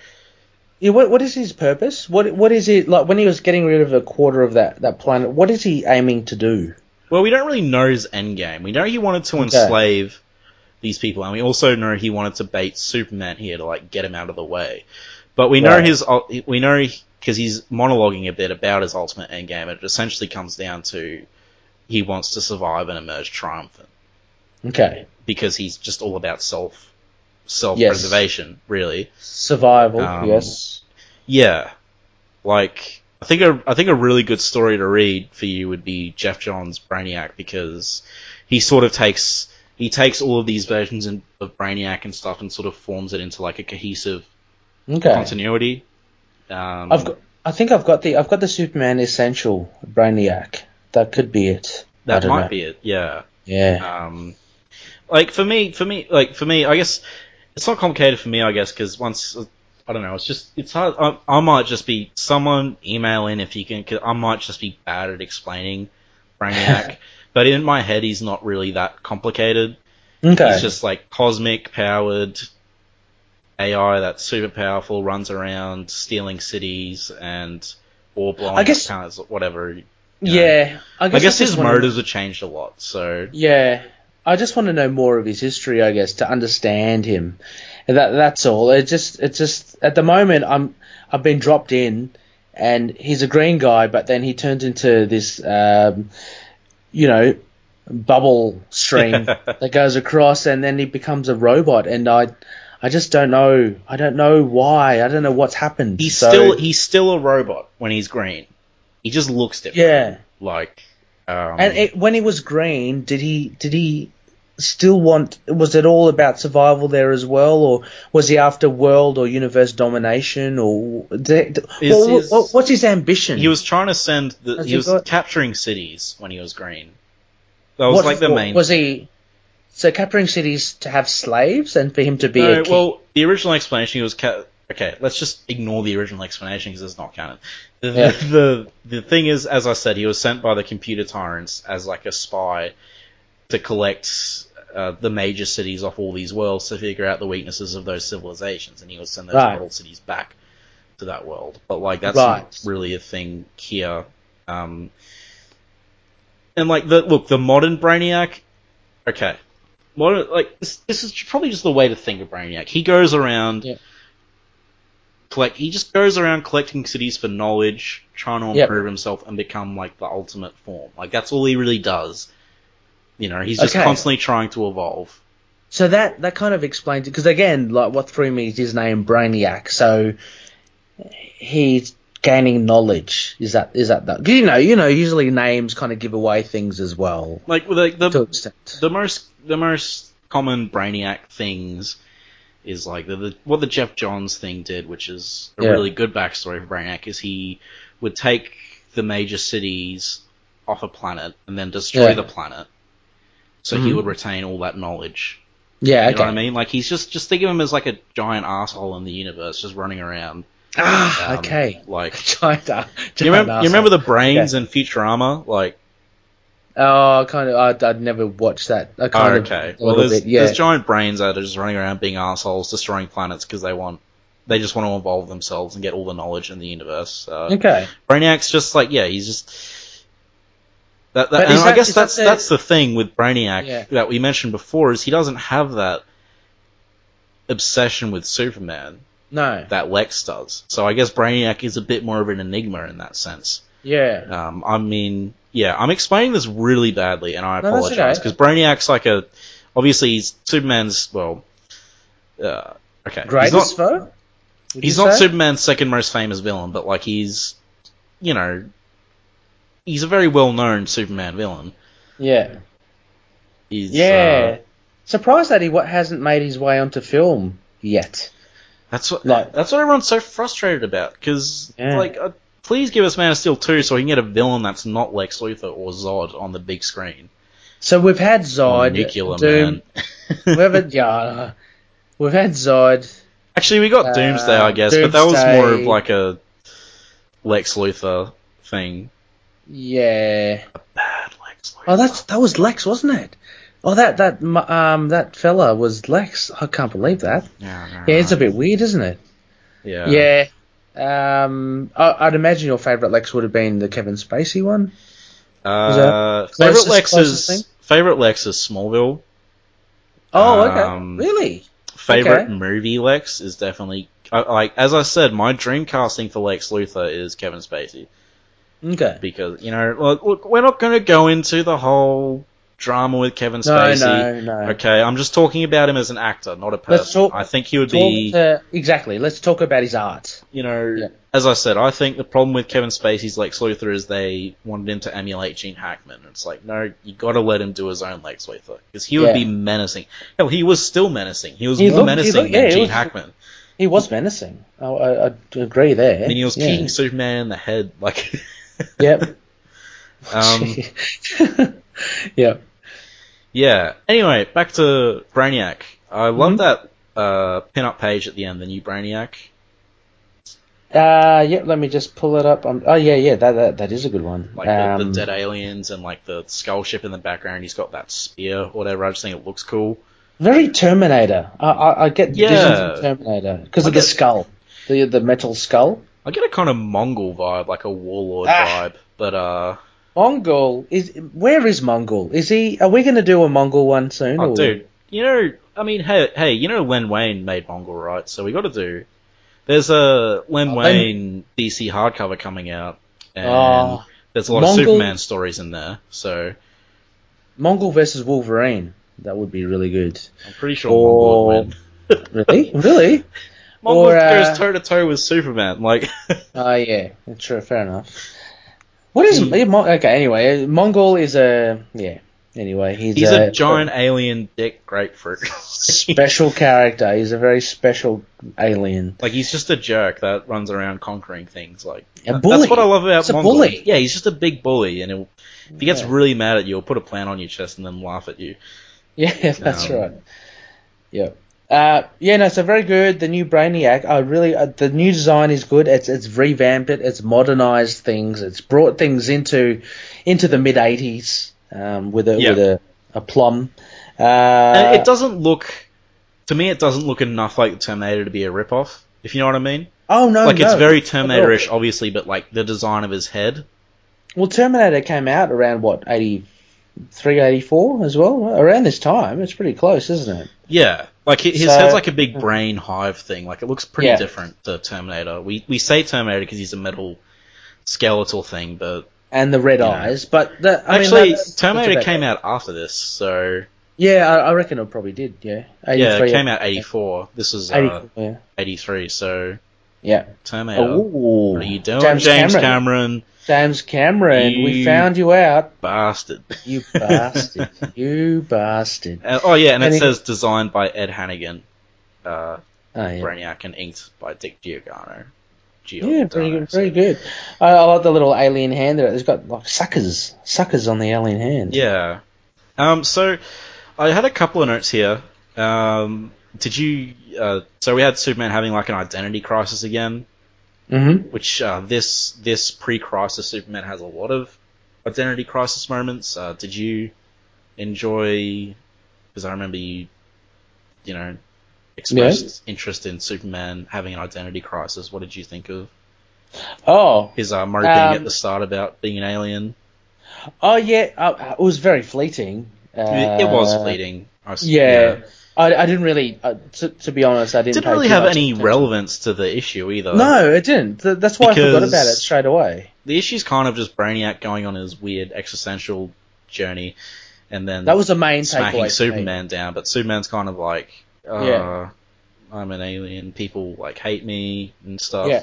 Yeah, what is his purpose? What is it like when he was getting rid of a quarter of that planet? What is he aiming to do? Well, we don't really know his end game. We know he wanted to enslave these people, and we also know he wanted to bait Superman here to get him out of the way. But we know because he's monologuing a bit about his ultimate end game. It essentially comes down to he wants to survive and emerge triumphant. Okay. Because he's just all about self-preservation, really. Survival, yes. Yeah. I think a really good story to read for you would be Jeff Johns' Brainiac, because he sort of takes all of these versions of Brainiac and stuff and sort of forms it into a cohesive continuity. I've got the Superman Essential Brainiac. That could be it. That might be it, yeah. Yeah. For me, I guess it's not complicated for me. I guess because once I don't know, it's hard. I might just be someone email in if you can. Cause I might just be bad at explaining Brainiac, but in my head he's not really that complicated. Okay, he's just cosmic powered AI that's super powerful, runs around stealing cities and or blowing up planets, whatever. Yeah, I guess his motives have changed a lot, so... Yeah, I just want to know more of his history, I guess, to understand him. That's all. It's just at the moment, I've been dropped in, and he's a green guy, but then he turns into this, bubble stream that goes across, and then he becomes a robot. And I just don't know. I don't know why. I don't know what's happened. He's still a robot when he's green. He just looks different. Yeah. Like. And when he was green, did he still want? Was it all about survival there as well, or was he after world or universe domination, or what's his ambition? He was trying to send. Capturing cities when he was green. That was the main. Was he? So capturing cities to have slaves and for him to be a king? Well, the original explanation was... Okay, let's just ignore the original explanation because it's not canon. The thing is, as I said, he was sent by the computer tyrants as like a spy to collect the major cities off all these worlds to figure out the weaknesses of those civilizations, and he would send those model cities back to that world. But like that's not really a thing here. And like the modern Brainiac... Okay. This is probably just the way to think of Brainiac. He goes around, collecting cities for knowledge, trying to improve himself and become like the ultimate form. Like that's all he really does. You know, he's just constantly trying to evolve. So that kind of explains it, because again, like what threw me is his name Brainiac. So he's gaining knowledge. Is that? You know, usually names kind of give away things as well. Like to an extent. The most common Brainiac things is like what the Jeff Johns thing did, which is a really good backstory for Brainiac, is he would take the major cities off a planet and then destroy the planet, so he would retain all that knowledge. Yeah, you know what I mean? Like he's just think of him as like a giant asshole in the universe, just running around. Like giant you remember the brains in Futurama, like. Oh, I'd never watched that. There's giant brains that are just running around being assholes, destroying planets because they just want to evolve themselves and get all the knowledge in the universe. Brainiac's just like he's just that and I guess that's the thing with Brainiac that we mentioned before is he doesn't have that obsession with Superman. No, that Lex does. So I guess Brainiac is a bit more of an enigma in that sense. Yeah. I'm explaining this really badly, and I apologize, because Brainiac's like a... Obviously, he's Superman's... Well, greatest foe? He's not Superman's second most famous villain, but, like, he's... You know... He's a very well-known Superman villain. Yeah. He's, surprised that he hasn't made his way onto film yet. That's what everyone's so frustrated about, because, please give us Man of Steel 2 so we can get a villain that's not Lex Luthor or Zod on the big screen. So we've had Zod, Nuclear Doom, Man. We've had Zod. Actually, we got Doomsday, I guess, but that was more of like a Lex Luthor thing. Yeah, a bad Lex Luthor. Oh, that was Lex, wasn't it? Oh, that fella was Lex. I can't believe that. Yeah, it's a bit weird, isn't it? Yeah. Yeah. I'd imagine your favourite Lex would have been the Kevin Spacey one. Favourite Lex is Smallville. Oh, okay. Really? Favourite movie Lex is definitely... Like, as I said, my dream casting for Lex Luthor is Kevin Spacey. Okay. Because, you know, look, we're not going to go into the whole drama with Kevin Spacey. No. Okay, I'm just talking about him as an actor, not a person. I think he would be... Exactly, let's talk about his art. You know, as I said, I think the problem with Kevin Spacey's Lex Luthor is they wanted him to emulate Gene Hackman. It's like, no, you got to let him do his own Lex Luthor, because he would be menacing. Hell, he was still menacing. He was more menacing than Gene Hackman. He was menacing. I agree there. And he was kicking Superman in the head. Like, yep. Yeah. Anyway, back to Brainiac. I love that pin-up page at the end, the new Brainiac. Let me just pull it up. That is a good one. Like the dead aliens and like the skull ship in the background. He's got that spear or whatever. I just think it looks cool. Very Terminator. I get visions of Terminator because of the skull, the metal skull. I get a kind of Mongul vibe, like a warlord vibe, but Mongul where is Mongul? Are we going to do a Mongul one soon? Oh, dude, you know, I mean, hey, you know, Len Wein made Mongul, right? So we got to do There's a Len Wayne DC hardcover coming out, and there's a lot of Superman stories in there. So Mongul versus Wolverine, that would be really good. I'm pretty sure Mongul would win. Really? Mongul goes toe to toe with Superman. Like, yeah, true, fair enough. What is anyway? Mongul is a Anyway, he's a giant alien dick grapefruit. Special character. He's a very special alien. Like, he's just a jerk that runs around conquering things. Like, a bully. That's what I love about Mongul. A bully. Yeah, he's just a big bully, and if he gets really mad at you, he'll put a plan on your chest and then laugh at you. Yeah, that's right. Yeah. So very good. The new Brainiac, the new design is good. It's revamped it. It's modernized things. It's brought things into the mid-'80s. With a plum. It doesn't look... To me, it doesn't look enough like Terminator to be a ripoff, if you know what I mean. Oh, no, It's very Terminator-ish, obviously, but, like, the design of his head. Well, Terminator came out around, 83, 84 as well? Around this time. It's pretty close, isn't it? Yeah. Like, his head's like a big brain hive thing. Like, it looks pretty different to Terminator. We say Terminator because he's a metal skeletal thing, but... And the red eyes, but... Terminator came out after this, so... Yeah, I reckon it probably did, yeah. it came out 84. Yeah. This was 83, so... Yeah. Terminator, what are you doing? James Cameron. James Cameron, we found you out. Bastard. You bastard. It says designed by Ed Hannigan, Brainiac, and inked by Dick Giordano. Yeah, very good. I like the little alien hand there. It's got like suckers on the alien hand. Yeah. So I had a couple of notes here. Did you? So we had Superman having like an identity crisis again, which this pre-crisis Superman has a lot of identity crisis moments. Did you enjoy? Because I remember you expressed interest in Superman having an identity crisis. What did you think of his moping at the start about being an alien? Oh, yeah. It was very fleeting. It was fleeting. Yeah. I didn't really, to be honest, I didn't really have any relevance to the issue either. No, it didn't. That's why I forgot about it straight away. The issue's kind of just Brainiac going on his weird existential journey and then that was the main smacking Superman down. But Superman's kind of like... I'm an alien, people like hate me and stuff. Yeah.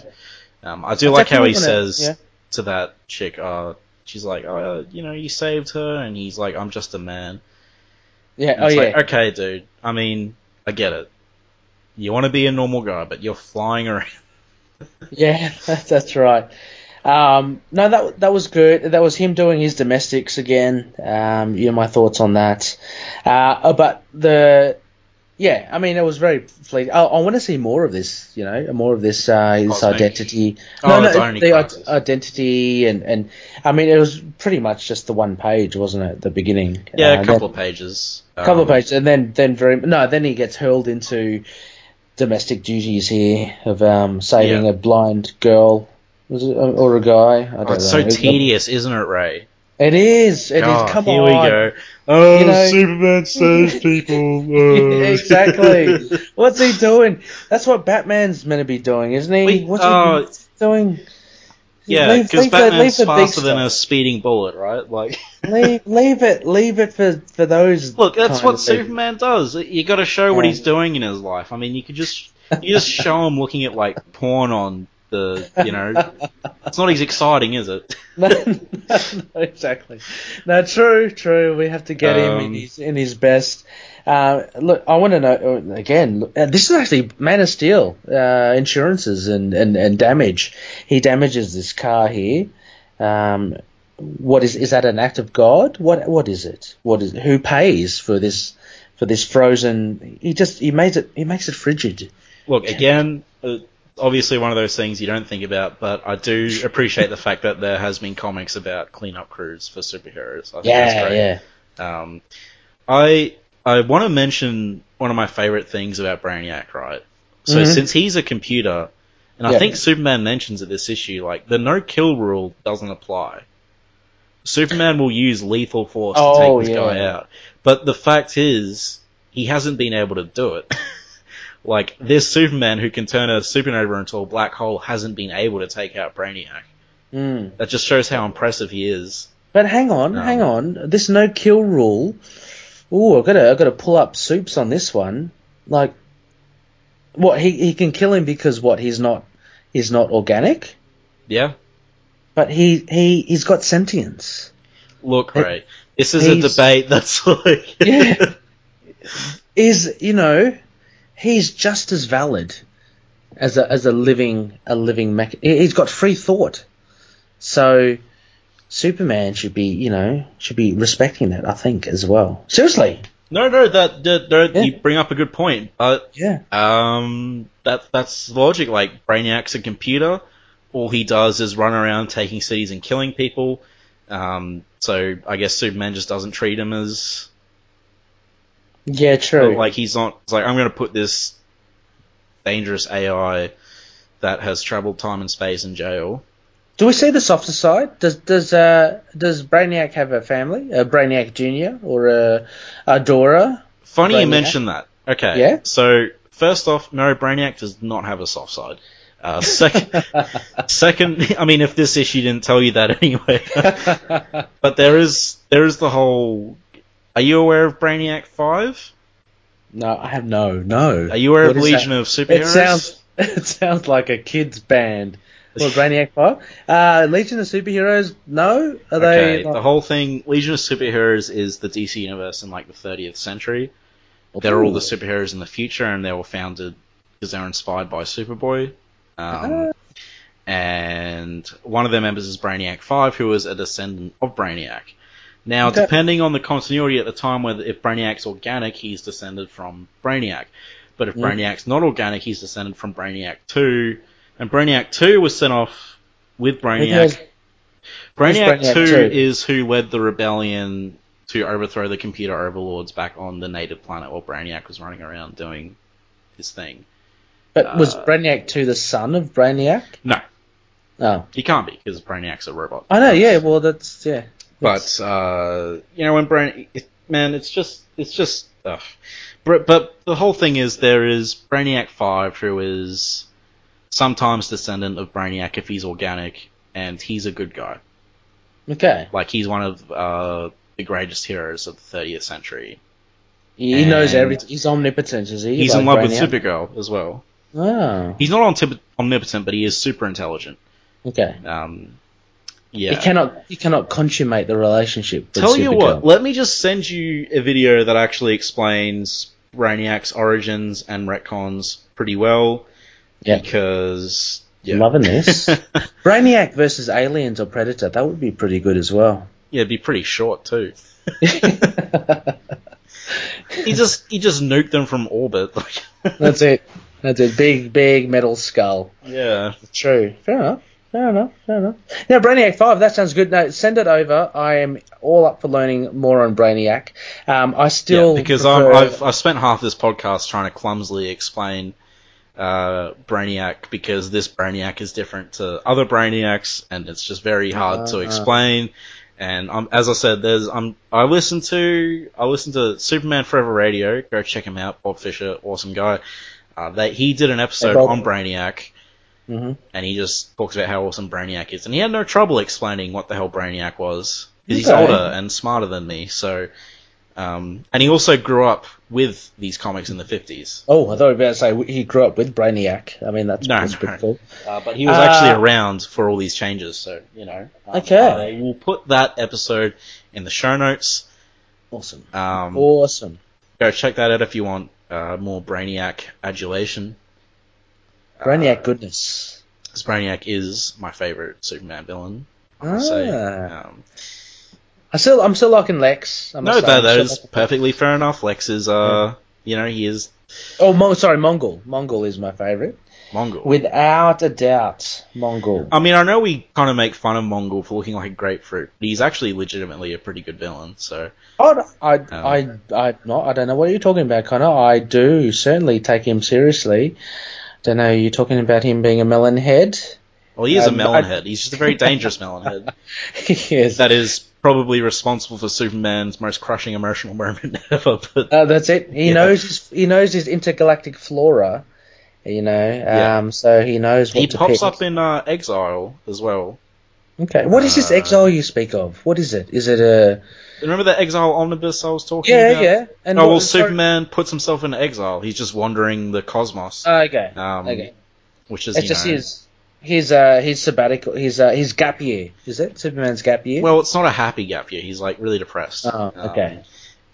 I do like how he says to that chick, she's like, you saved her, and he's like, I'm just a man. Yeah, and okay, dude, I mean, I get it. You want to be a normal guy, but you're flying around. Yeah, that's right. No, that was good. That was him doing his domestics again. My thoughts on that. But the... Yeah, I mean, it was very fleeting. I want to see more of this, more of this his identity. Identity, and I mean, it was pretty much just the one page, wasn't it, at the beginning? Yeah, a couple of pages. And then then he gets hurled into domestic duties here of saving a blind girl or a guy. I don't know. It's so tedious, isn't it, Ray? It is. Come on. Here we go. Oh, Superman saves people. Oh. Exactly. What's he doing? That's what Batman's meant to be doing, isn't he? What's he doing? Yeah, because Batman's faster than a speeding bullet, right? Like, leave it for those. Look, that's what Superman does. You got to show what he's doing in his life. I mean, you just show him looking at like porn on. It's not as exciting, is it? No, exactly. No, true. We have to get him in his best. Look, I want to know again. Look, this is actually Man of Steel insurances and damage. He damages this car here. What is that? An act of God? What is it? Who pays for this? For this frozen? He makes it frigid. Look again. Obviously one of those things you don't think about, but I do appreciate the fact that there has been comics about cleanup crews for superheroes. I think that's great. Yeah. I want to mention one of my favorite things about Brainiac, right? So since he's a computer, and I think Superman mentions it this issue, like the no-kill rule doesn't apply. Superman will use lethal force to take this guy out. But the fact is, he hasn't been able to do it. Like, this Superman who can turn a supernova into a black hole hasn't been able to take out Brainiac. Mm. That just shows how impressive he is. But hang on. This no-kill rule. Ooh, I've got to pull up Supes on this one. Like, what, he can kill him because, what, he's not organic? Yeah. But he's got sentience. Look, Ray, this is a debate that's like... yeah. Is, you know... He's just as valid as a living he's got free thought. So Superman should be, respecting that, I think, as well. Seriously. No, that you bring up a good point. That's logic. Like, Brainiac's a computer. All he does is run around taking cities and killing people. So I guess Superman just doesn't treat him as... Yeah, true. But, like, he's not... It's like, I'm going to put this dangerous AI that has traveled time and space in jail. Do we see the softer side? Does Brainiac have a family? A Brainiac Jr. or a Adora? Funny Brainiac. You mention that. Okay. Yeah? So, first off, no, Brainiac does not have a soft side. Second, I mean, if this issue didn't tell you that anyway. But there is the whole... Are you aware of Brainiac 5? No, I have no. Are you aware of Legion of Superheroes? It sounds like a kids band. Well, Brainiac 5? Legion of Superheroes, no? Are they... Okay, the whole thing, Legion of Superheroes is the DC universe in, like, the 30th century. Ooh. They're all the superheroes in the future, and they were founded because they were inspired by Superboy. And one of their members is Brainiac 5, who is a descendant of Brainiac. Now, okay. Depending on the continuity at the time, whether if Brainiac's organic, he's descended from Brainiac. But if Brainiac's not organic, he's descended from Brainiac 2. And Brainiac 2 was sent off with Brainiac. Brainiac 2 is who led the rebellion to overthrow the computer overlords back on the native planet while Brainiac was running around doing his thing. But was Brainiac 2 the son of Brainiac? No. Oh. He can't be, because Brainiac's a robot. I know, yeah, well, that's... yeah. But when Brainiac, it's just stuff. But the whole thing is there is Brainiac 5, who is sometimes descendant of Brainiac if he's organic, and he's a good guy. Okay, like he's one of the greatest heroes of the 30th century. He knows everything. He's omnipotent, is he? He's like in love Brainiac? With Supergirl as well. Oh, he's not omnipotent, but he is super intelligent. Okay. Yeah. You cannot consummate the relationship. Tell you what, let me just send you a video that actually explains Brainiac's origins and retcons pretty well. Yeah. Because I'm loving this. Brainiac versus Aliens or Predator, that would be pretty good as well. Yeah, it'd be pretty short too. He just nuked them from orbit. That's it. That's a big metal skull. Yeah. True. Fair enough. Now, Brainiac 5, that sounds good. No, send it over. I am all up for learning more on Brainiac. I still... Yeah, because I've spent half this podcast trying to clumsily explain Brainiac, because this Brainiac is different to other Brainiacs, and it's just very hard to explain. And as I said, I listen to Superman Forever Radio. Go check him out. Bob Fisher, awesome guy. He did an episode on Brainiac. Mm-hmm. And he just talks about how awesome Brainiac is, and he had no trouble explaining what the hell Brainiac was, because he's older and smarter than me. So, and he also grew up with these comics in the 50s. Oh, I thought you were about to say he grew up with Brainiac. I mean, that's pretty cool. But he was actually around for all these changes, so okay. We'll put that episode in the show notes. Awesome. Awesome. Go check that out if you want more Brainiac adulation. Brainiac goodness. Because Brainiac is my favourite Superman villain, I would say. I'm still liking Lex. That is perfectly fair enough. Lex is, he is... Oh, Mongul. Mongul is my favourite. Mongul. Without a doubt, Mongul. I mean, I know we kind of make fun of Mongul for looking like a grapefruit, but he's actually legitimately a pretty good villain, so... Oh, I don't know what you're talking about, Connor. I do certainly take him seriously. Don't know, you're talking about him being a melon head? Well, he is a melonhead. He's just a very dangerous melonhead. He is. That is probably responsible for Superman's most crushing emotional moment ever. But that's it. He knows his intergalactic flora. So he knows what to pick. He pops up in Exile as well. Okay, what is this Exile you speak of? What is it? Is it a... Remember that Exile Omnibus I was talking about? Yeah, yeah. Superman puts himself into exile. He's just wandering the cosmos. Okay. Which is, his sabbatical, his gap year. Is it Superman's gap year? Well, it's not a happy gap year. He's, really depressed. Oh, okay.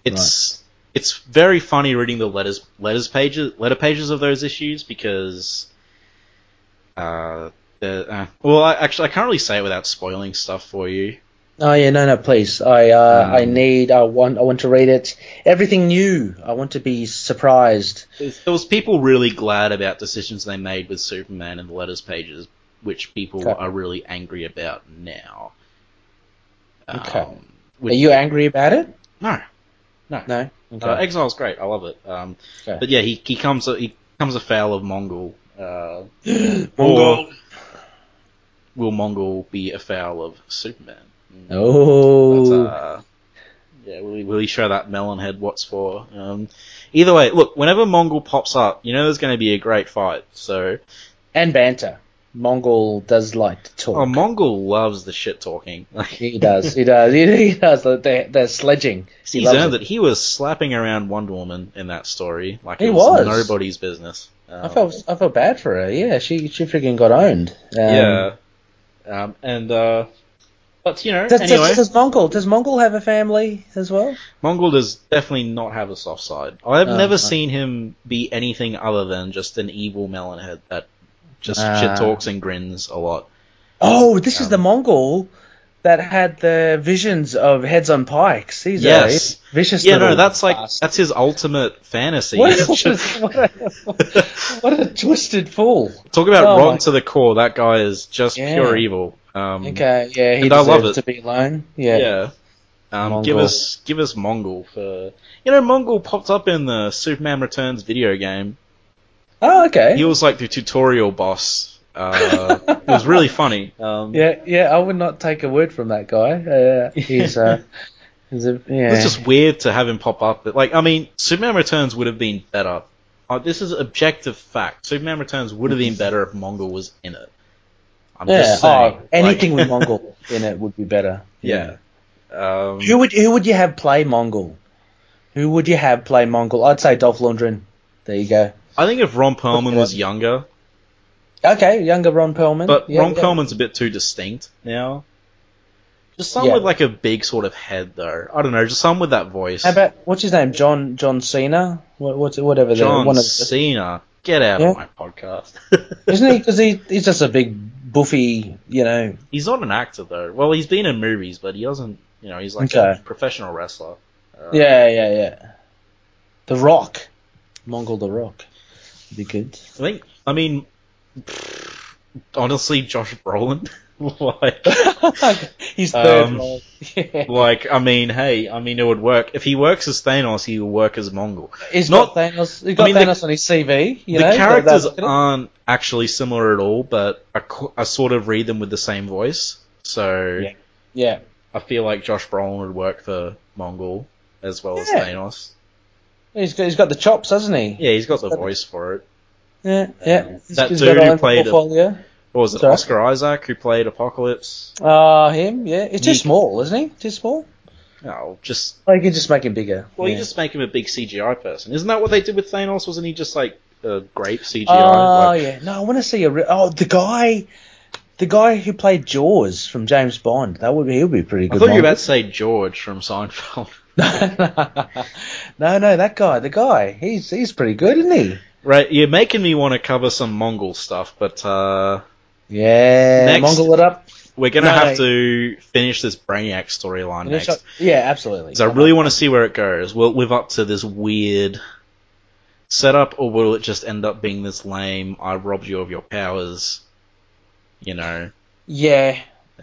It's very funny reading the letter pages of those issues because... I can't really say it without spoiling stuff for you. Oh yeah, no, please. I want to read it. Everything new. I want to be surprised. There was people really glad about decisions they made with Superman in the letters pages, which people are really angry about now. Okay. Are you angry about it? No. Okay. Exile's great. I love it. But yeah, he comes afoul of Mongul. Mongul. Will Mongul be afoul of Superman? Oh, will he show that melon head what's for? Either way, look, whenever Mongul pops up, there's going to be a great fight. So, and banter. Mongul does like to talk. Oh, Mongul loves the shit talking. He does. They're sledging. He's earned it. He was slapping around Wonder Woman in that story like it was nobody's business. I felt bad for her. Yeah, she freaking got owned. But anyway. Does Mongul have a family as well? Mongul does definitely not have a soft side. I've never seen him be anything other than just an evil melonhead that just shit talks and grins a lot. Oh, this is the Mongul that had the visions of heads on pikes. These are vicious. Yeah, no, that's his ultimate fantasy. What a twisted fool! Talk about rotten to the core. That guy is just pure evil. He deserves to be alone. Yeah. Give us Mongul for Mongul popped up in the Superman Returns video game. Oh, okay. He was like the tutorial boss. It was really funny. I would not take a word from that guy. It's just weird to have him pop up. But, Superman Returns would have been better. This is objective fact. Superman Returns would have been better if Mongul was in it. I'm just saying. Anything with Mongul in it would be better. Yeah. Who would you have play Mongul? I'd say Dolph Lundgren. There you go. I think if Ron Perlman was younger. Okay, younger Ron Perlman. But Ron Perlman's a bit too distinct now. Just someone with a big sort of head, though. I don't know, just someone with that voice. How about, what's his name, John Cena? Cena. Get out of my podcast. Isn't he? Because he's just a big, boofy, He's not an actor, though. Well, he's been in movies, but he doesn't, he's a professional wrestler. Yeah. The Rock. Mongul the Rock. That'd be good. Honestly, Josh Brolin. He's third role. Yeah. It would work. If he works as Thanos, he will work as Mongul. He's not Thanos. He's got Thanos on his CV. Characters aren't actually similar at all, but I sort of read them with the same voice. So yeah. I feel like Josh Brolin would work for Mongul as well as Thanos. He's got the chops, hasn't he? Yeah, he's got the voice for it. Yeah. That dude who played Oscar Isaac, who played Apocalypse? Him, yeah. He's too small, isn't he? Too small? No, just... you can just make him bigger. Well, you just make him a big CGI person. Isn't that what they did with Thanos? Wasn't he just, a great CGI? No, I want to see the guy who played Jaws from James Bond. He'll be pretty good. I thought you were about to say George from Seinfeld. No, that guy. The guy. He's pretty good, isn't he? Right, you're making me want to cover some Mongul stuff, but Mongul it up. We're gonna have to finish this Brainiac storyline next. Yeah, absolutely. So I really want to see where it goes. Will it live up to this weird setup, or will it just end up being this lame? I robbed you of your powers. Yeah.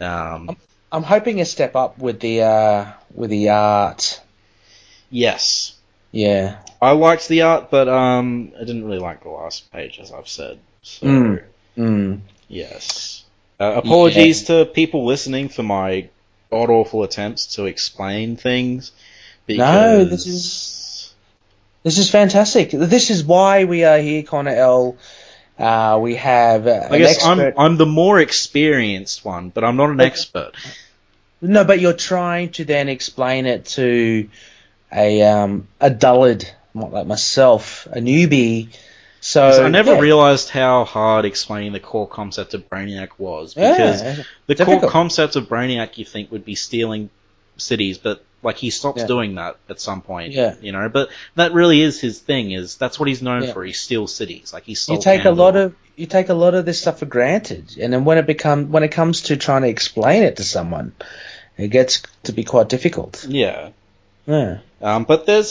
I'm hoping a step up with the art. Yes. Yeah. I liked the art, but I didn't really like the last page, as I've said. So, yes. Apologies to people listening for my god-awful attempts to explain things. No, this is fantastic. This is why we are here, Connor L. We have I guess expert. I'm the more experienced one, but I'm not an expert. No, but you're trying to then explain it to a dullard, not like myself, a newbie. So I never realized how hard explaining the core concept of Brainiac was, because the core concept of Brainiac you think would be stealing cities, but like he stops doing that at some point, you know. But that really is his thing; is that's what he's known for. He steals cities, like he stole. You take a lot of this stuff for granted, and then when it comes to trying to explain it to someone, it gets to be quite difficult. Yeah. But there's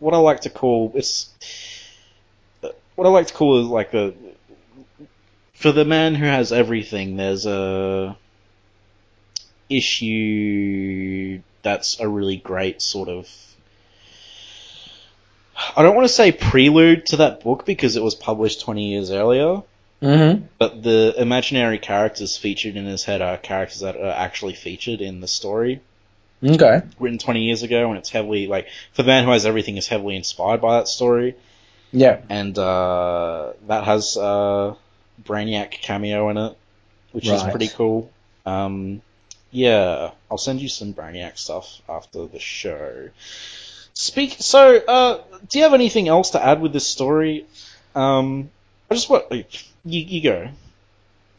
what I like to call is for the man who has everything, there's a issue that's a really great sort of, I don't want to say prelude to that book because it was published 20 years earlier, but the imaginary characters featured in his head are characters that are actually featured in the story. Okay. Written 20 years ago, and it's heavily, like, for the man who has everything is heavily inspired by that story. Yeah. And that has Brainiac cameo in it, which is pretty cool. Yeah, I'll send you some Brainiac stuff after the show. So, do you have anything else to add with this story? I just want, you go.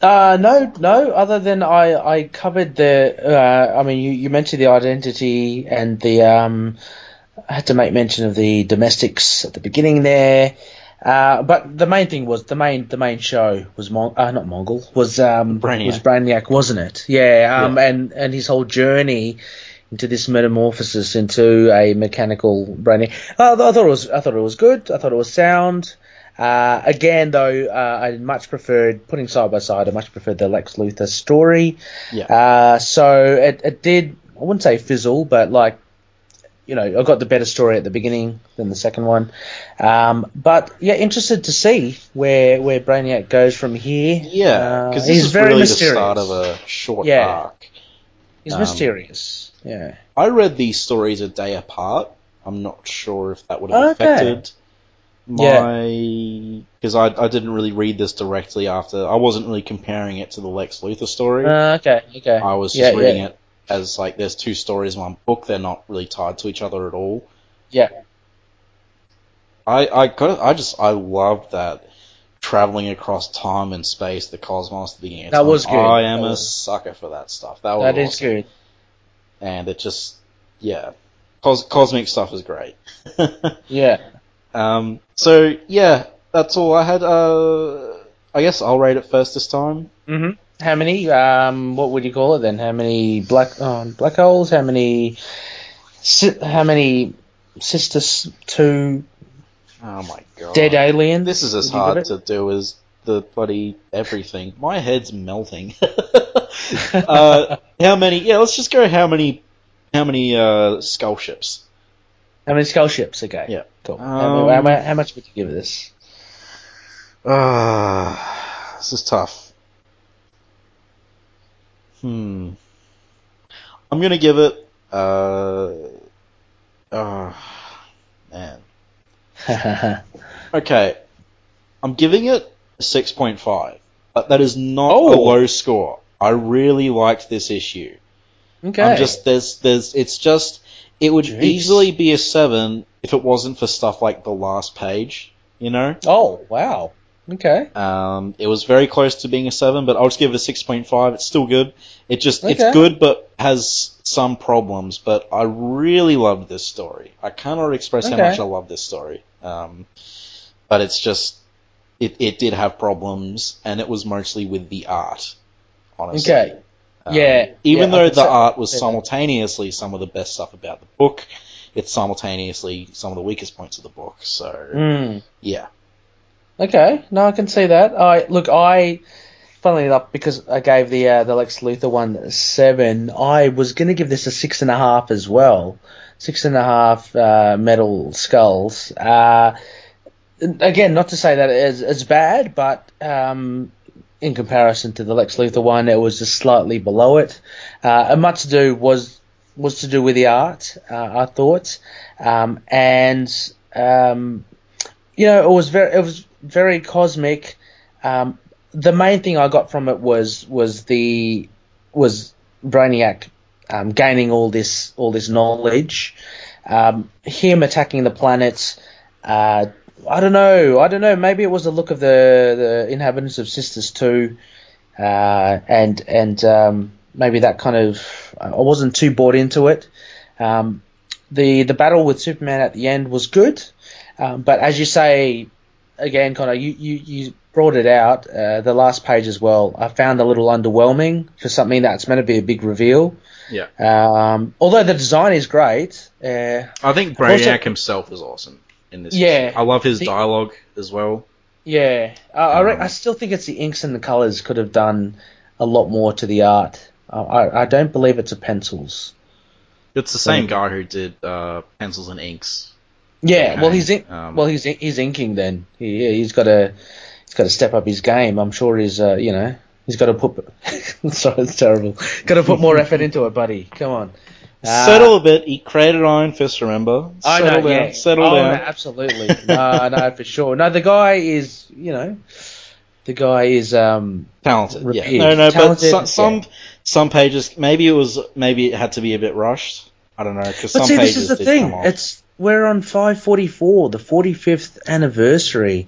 No, other than I covered you mentioned the identity and the, I had to make mention of the domestics at the beginning there. But the main thing was, the main show was, not Mongul, was Brainiac, wasn't it? Yeah, and his whole journey into this metamorphosis into a mechanical Brainiac. I thought it was good, I thought it was sound. Again, though, I much preferred, putting side by side, I much preferred the Lex Luthor story. Yeah. So it did, I wouldn't say fizzle, but like, you know, I got the better story at the beginning than the second one. But yeah, interested to see where Brainiac goes from here. Yeah, because he's very really mysterious. The start of a short arc. He's mysterious. Yeah. I read these stories a day apart. I'm not sure if that would have affected. Because I didn't really read this directly after. I wasn't really comparing it to the Lex Luthor story. Okay. I was just reading it as like there's two stories in one book. They're not really tied to each other at all. Yeah. I loved that traveling across time and space, the cosmos, the beginning. That was good. I am a sucker for that stuff. That was awesome. That is good. And it just cosmic stuff is great. Yeah. So, yeah, that's all I had. I guess I'll rate it first this time. Mm-hmm. How many? What would you call it then? How many black holes? How many? How many Cystus II? Oh my god! Dead aliens. This is as hard to do as the bloody everything. My head's melting. How many? Yeah, let's just go. How many skull ships? How many skull ships? Okay. Yeah. Cool. How much would you give this? This is tough. I'm going to give it... man. Okay. I'm giving it a 6.5. But that is not a low score. I really liked this issue. Okay. I'm just... There's it's just... It would easily be a 7 if it wasn't for stuff like the last page, you know? Oh, wow. Okay. It was very close to being a 7, but I'll just give it a 6.5. It's still good. It's good, but has some problems. But I really loved this story. I cannot express how much I love this story. But it's just, it did have problems, and it was mostly with the art, honestly. Okay. Even though the art was simultaneously some of the best stuff about the book, it's simultaneously some of the weakest points of the book. So, yeah. Okay, no, I can see that. I funnily enough, because I gave the Lex Luthor one a 7, I was going to give this a 6.5 as well. 6.5 metal skulls. Again, not to say that it's bad, but in comparison to the Lex Luthor one, it was just slightly below it. And much to do was to do with the art, I thought, you know, it was very cosmic. The main thing I got from it was Brainiac gaining all this knowledge, him attacking the planet. I don't know. Maybe it was the look of the inhabitants of Cystus II, and maybe that kind of. I wasn't too bought into it. The battle with Superman at the end was good, but as you say, again, Connor, you brought it out. The last page as well, I found a little underwhelming for something that's meant to be a big reveal. Yeah. Although the design is great. I think Brainiac himself is awesome. In this issue. I love his dialogue as well. Yeah, I still think it's the inks and the colors could have done a lot more to the art. I don't believe it's the pencils. It's the same guy who did pencils and inks. Yeah, okay. Well he's inking then. He's got to step up his game. I'm sure he's got to put. Sorry, it's terrible. Got to put more effort into it, buddy. Come on. Settle a bit. He created Iron Fist, remember? Settle down. Settle down. No, absolutely. No, for sure. No, the guy is talented. Repeated. Yeah. No, talented, but some pages maybe it had to be a bit rushed. I don't know. Because some pages this is the thing. We're on 544, the 45th anniversary.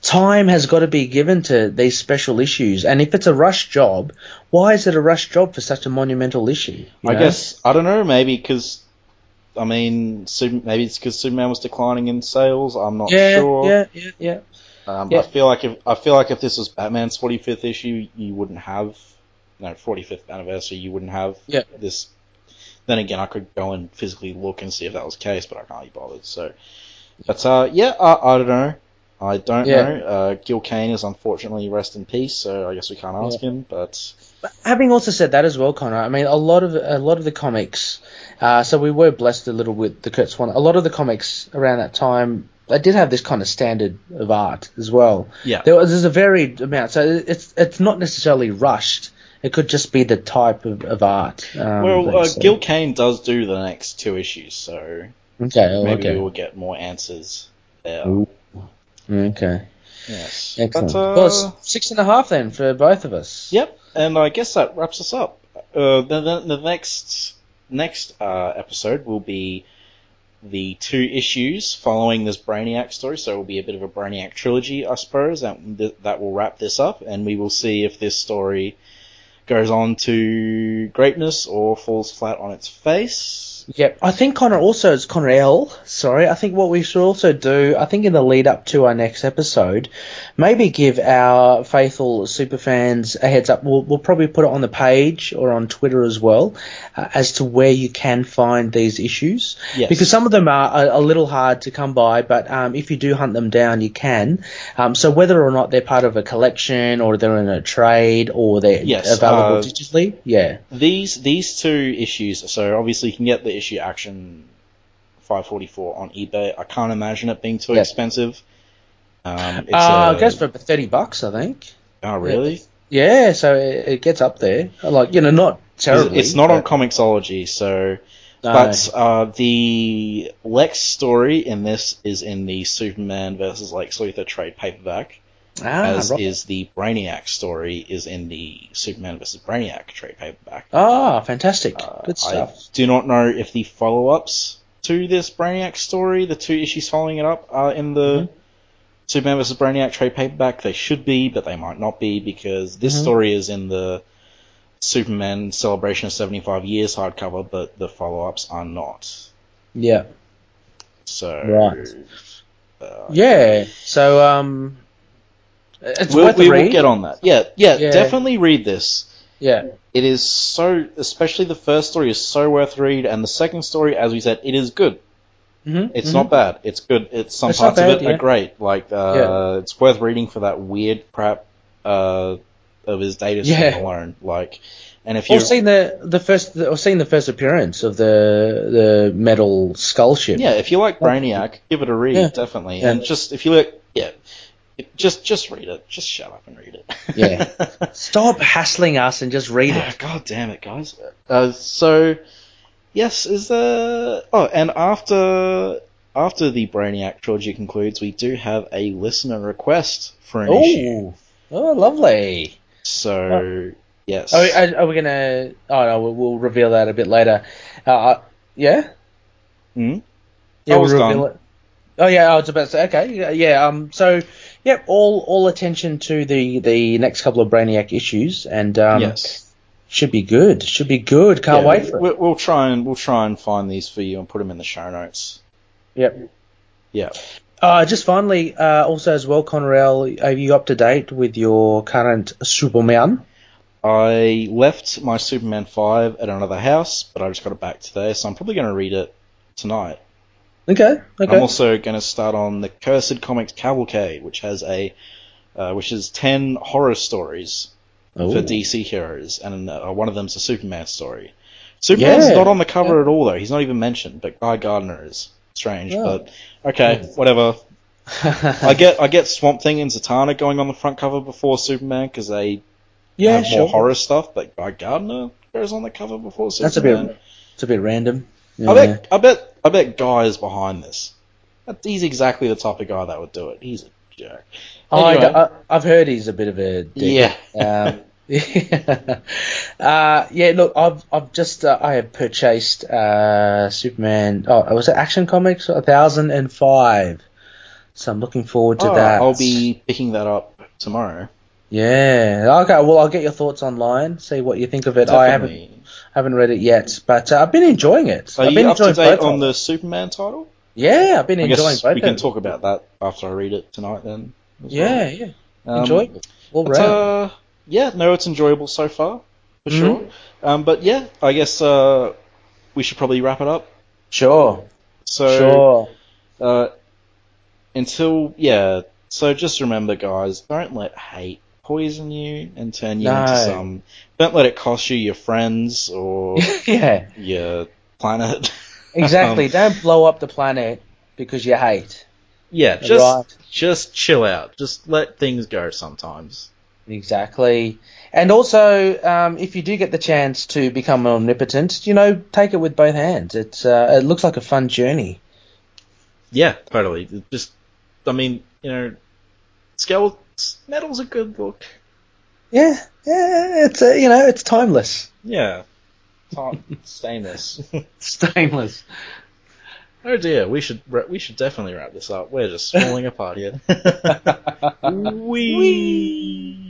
Time has got to be given to these special issues, and if it's a rush job, why is it a rush job for such a monumental issue? I guess I don't know. Maybe it's because Superman was declining in sales. I'm not sure. Yeah. I feel like if this was Batman's 45th issue, you wouldn't have 45th anniversary. You wouldn't have this. Then again, I could go and physically look and see if that was the case, but I can't be bothered. So that's I don't know. I don't know. Gil Kane is unfortunately rest in peace, so I guess we can't ask him. But having also said that as well, Connor, I mean a lot of the comics. So we were blessed a little with the Kurt Swan. A lot of the comics around that time, they did have this kind of standard of art as well. Yeah, there's a varied amount, so it's not necessarily rushed. It could just be the type of art. Gil Kane does do the next two issues, so maybe we will get more answers there. Ooh. Okay. Yes. Excellent. But, well, 6.5 then for both of us. Yep. And I guess that wraps us up. The next episode will be the two issues following this Brainiac story, so it will be a bit of a Brainiac trilogy, I suppose, and that will wrap this up, and we will see if this story goes on to greatness or falls flat on its face. Yep, I think I think what we should also do, I think in the lead up to our next episode, maybe give our faithful superfans a heads up. We'll probably put it on the page or on Twitter as well, as to where you can find these issues. Yes. Because some of them are a little hard to come by, but if you do hunt them down, you can. So whether or not they're part of a collection or they're in a trade or they're available digitally, These two issues, so obviously you can get the issue Action 544 on eBay. I can't imagine it being too expensive. It goes for $30, I think. Oh, really? Yeah, so it gets up there. Not terribly. It's not on Comixology, so... No. But the Lex story in this is in the Superman versus Lex Luthor trade paperback, as the Brainiac story is in the Superman versus Brainiac trade paperback. Ah, fantastic. Good stuff. I do not know if the follow-ups to this Brainiac story, the two issues following it up, are in the Superman versus Brainiac trade paperback. They should be, but they might not be, because this story is in the Superman Celebration of 75 Years hardcover, but the follow-ups are not. Yeah. So... Right. Yeah, so... We'll get on that. Yeah, definitely read this. Yeah. It is so... Especially the first story is so worth read, and the second story, as we said, it is good. Mm-hmm. It's not bad. It's good. Some parts of it are great. It's worth reading for that weird crap of his data stream alone. Or seeing the first appearance of the metal skull ship. Yeah, if you like Brainiac, give it a read, definitely. Yeah. And just, if you like... Yeah. Just read it. Just shut up and read it. Yeah. Stop hassling us and just read it. God damn it, guys. So, yes, is there... Oh, and after the Brainiac trilogy concludes, we do have a listener request for an issue. Oh, lovely. So, yes. Are we going to... Oh, no, we'll reveal that a bit later. Yeah? Mm-hmm. Yeah, we'll reveal it. Oh, yeah, I was about to say, okay, yeah, so, yeah, all attention to the next couple of Brainiac issues, and yes. should be good, can't wait for it. We'll try and find these for you and put them in the show notes. Yep. Yeah. Just finally, also as well, Conrail, are you up to date with your current Superman? I left my Superman 5 at another house, but I just got it back today, so I'm probably going to read it tonight. Okay. I'm also going to start on the Cursed Comics Cavalcade, which has which is 10 horror stories for DC heroes, and one of them's a Superman story. Superman's not on the cover at all, though. He's not even mentioned, but Guy Gardner is. Strange, but okay, whatever. I get Swamp Thing and Zatanna going on the front cover before Superman because they have more horror stuff, but Guy Gardner goes on the cover before Superman. It's a bit random. Yeah. I bet Guy is behind this. He's exactly the type of guy that would do it. He's a jerk. Anyway. I've heard he's a bit of a dick. Yeah. Look, I've just I have purchased Superman. Oh, was it Action Comics 1005? So I'm looking forward to that. I'll be picking that up tomorrow. Yeah. Okay. Well, I'll get your thoughts online. See what you think of it. Definitely. I haven't read it yet, but I've been enjoying it. Are you up to date on the Superman title? Yeah, I've been enjoying both. We can talk about that after I read it tonight. Then. Yeah. Enjoy it. All right. Yeah, no, it's enjoyable so far, for sure. But yeah, I guess we should probably wrap it up. Sure. So just remember, guys, don't let hate poison you and turn you into some... Don't let it cost you your friends or your planet. Exactly, don't blow up the planet because you hate. Yeah, just chill out. Just let things go sometimes. Exactly. And also, if you do get the chance to become omnipotent, take it with both hands. It's it looks like a fun journey. Yeah, totally. Just, metal's a good look. Yeah. It's it's timeless. Yeah. Stainless. Stainless. Oh dear, we should definitely wrap this up. We're just falling apart here. Wee.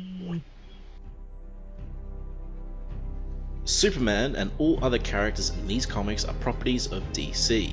Superman and all other characters in these comics are properties of DC.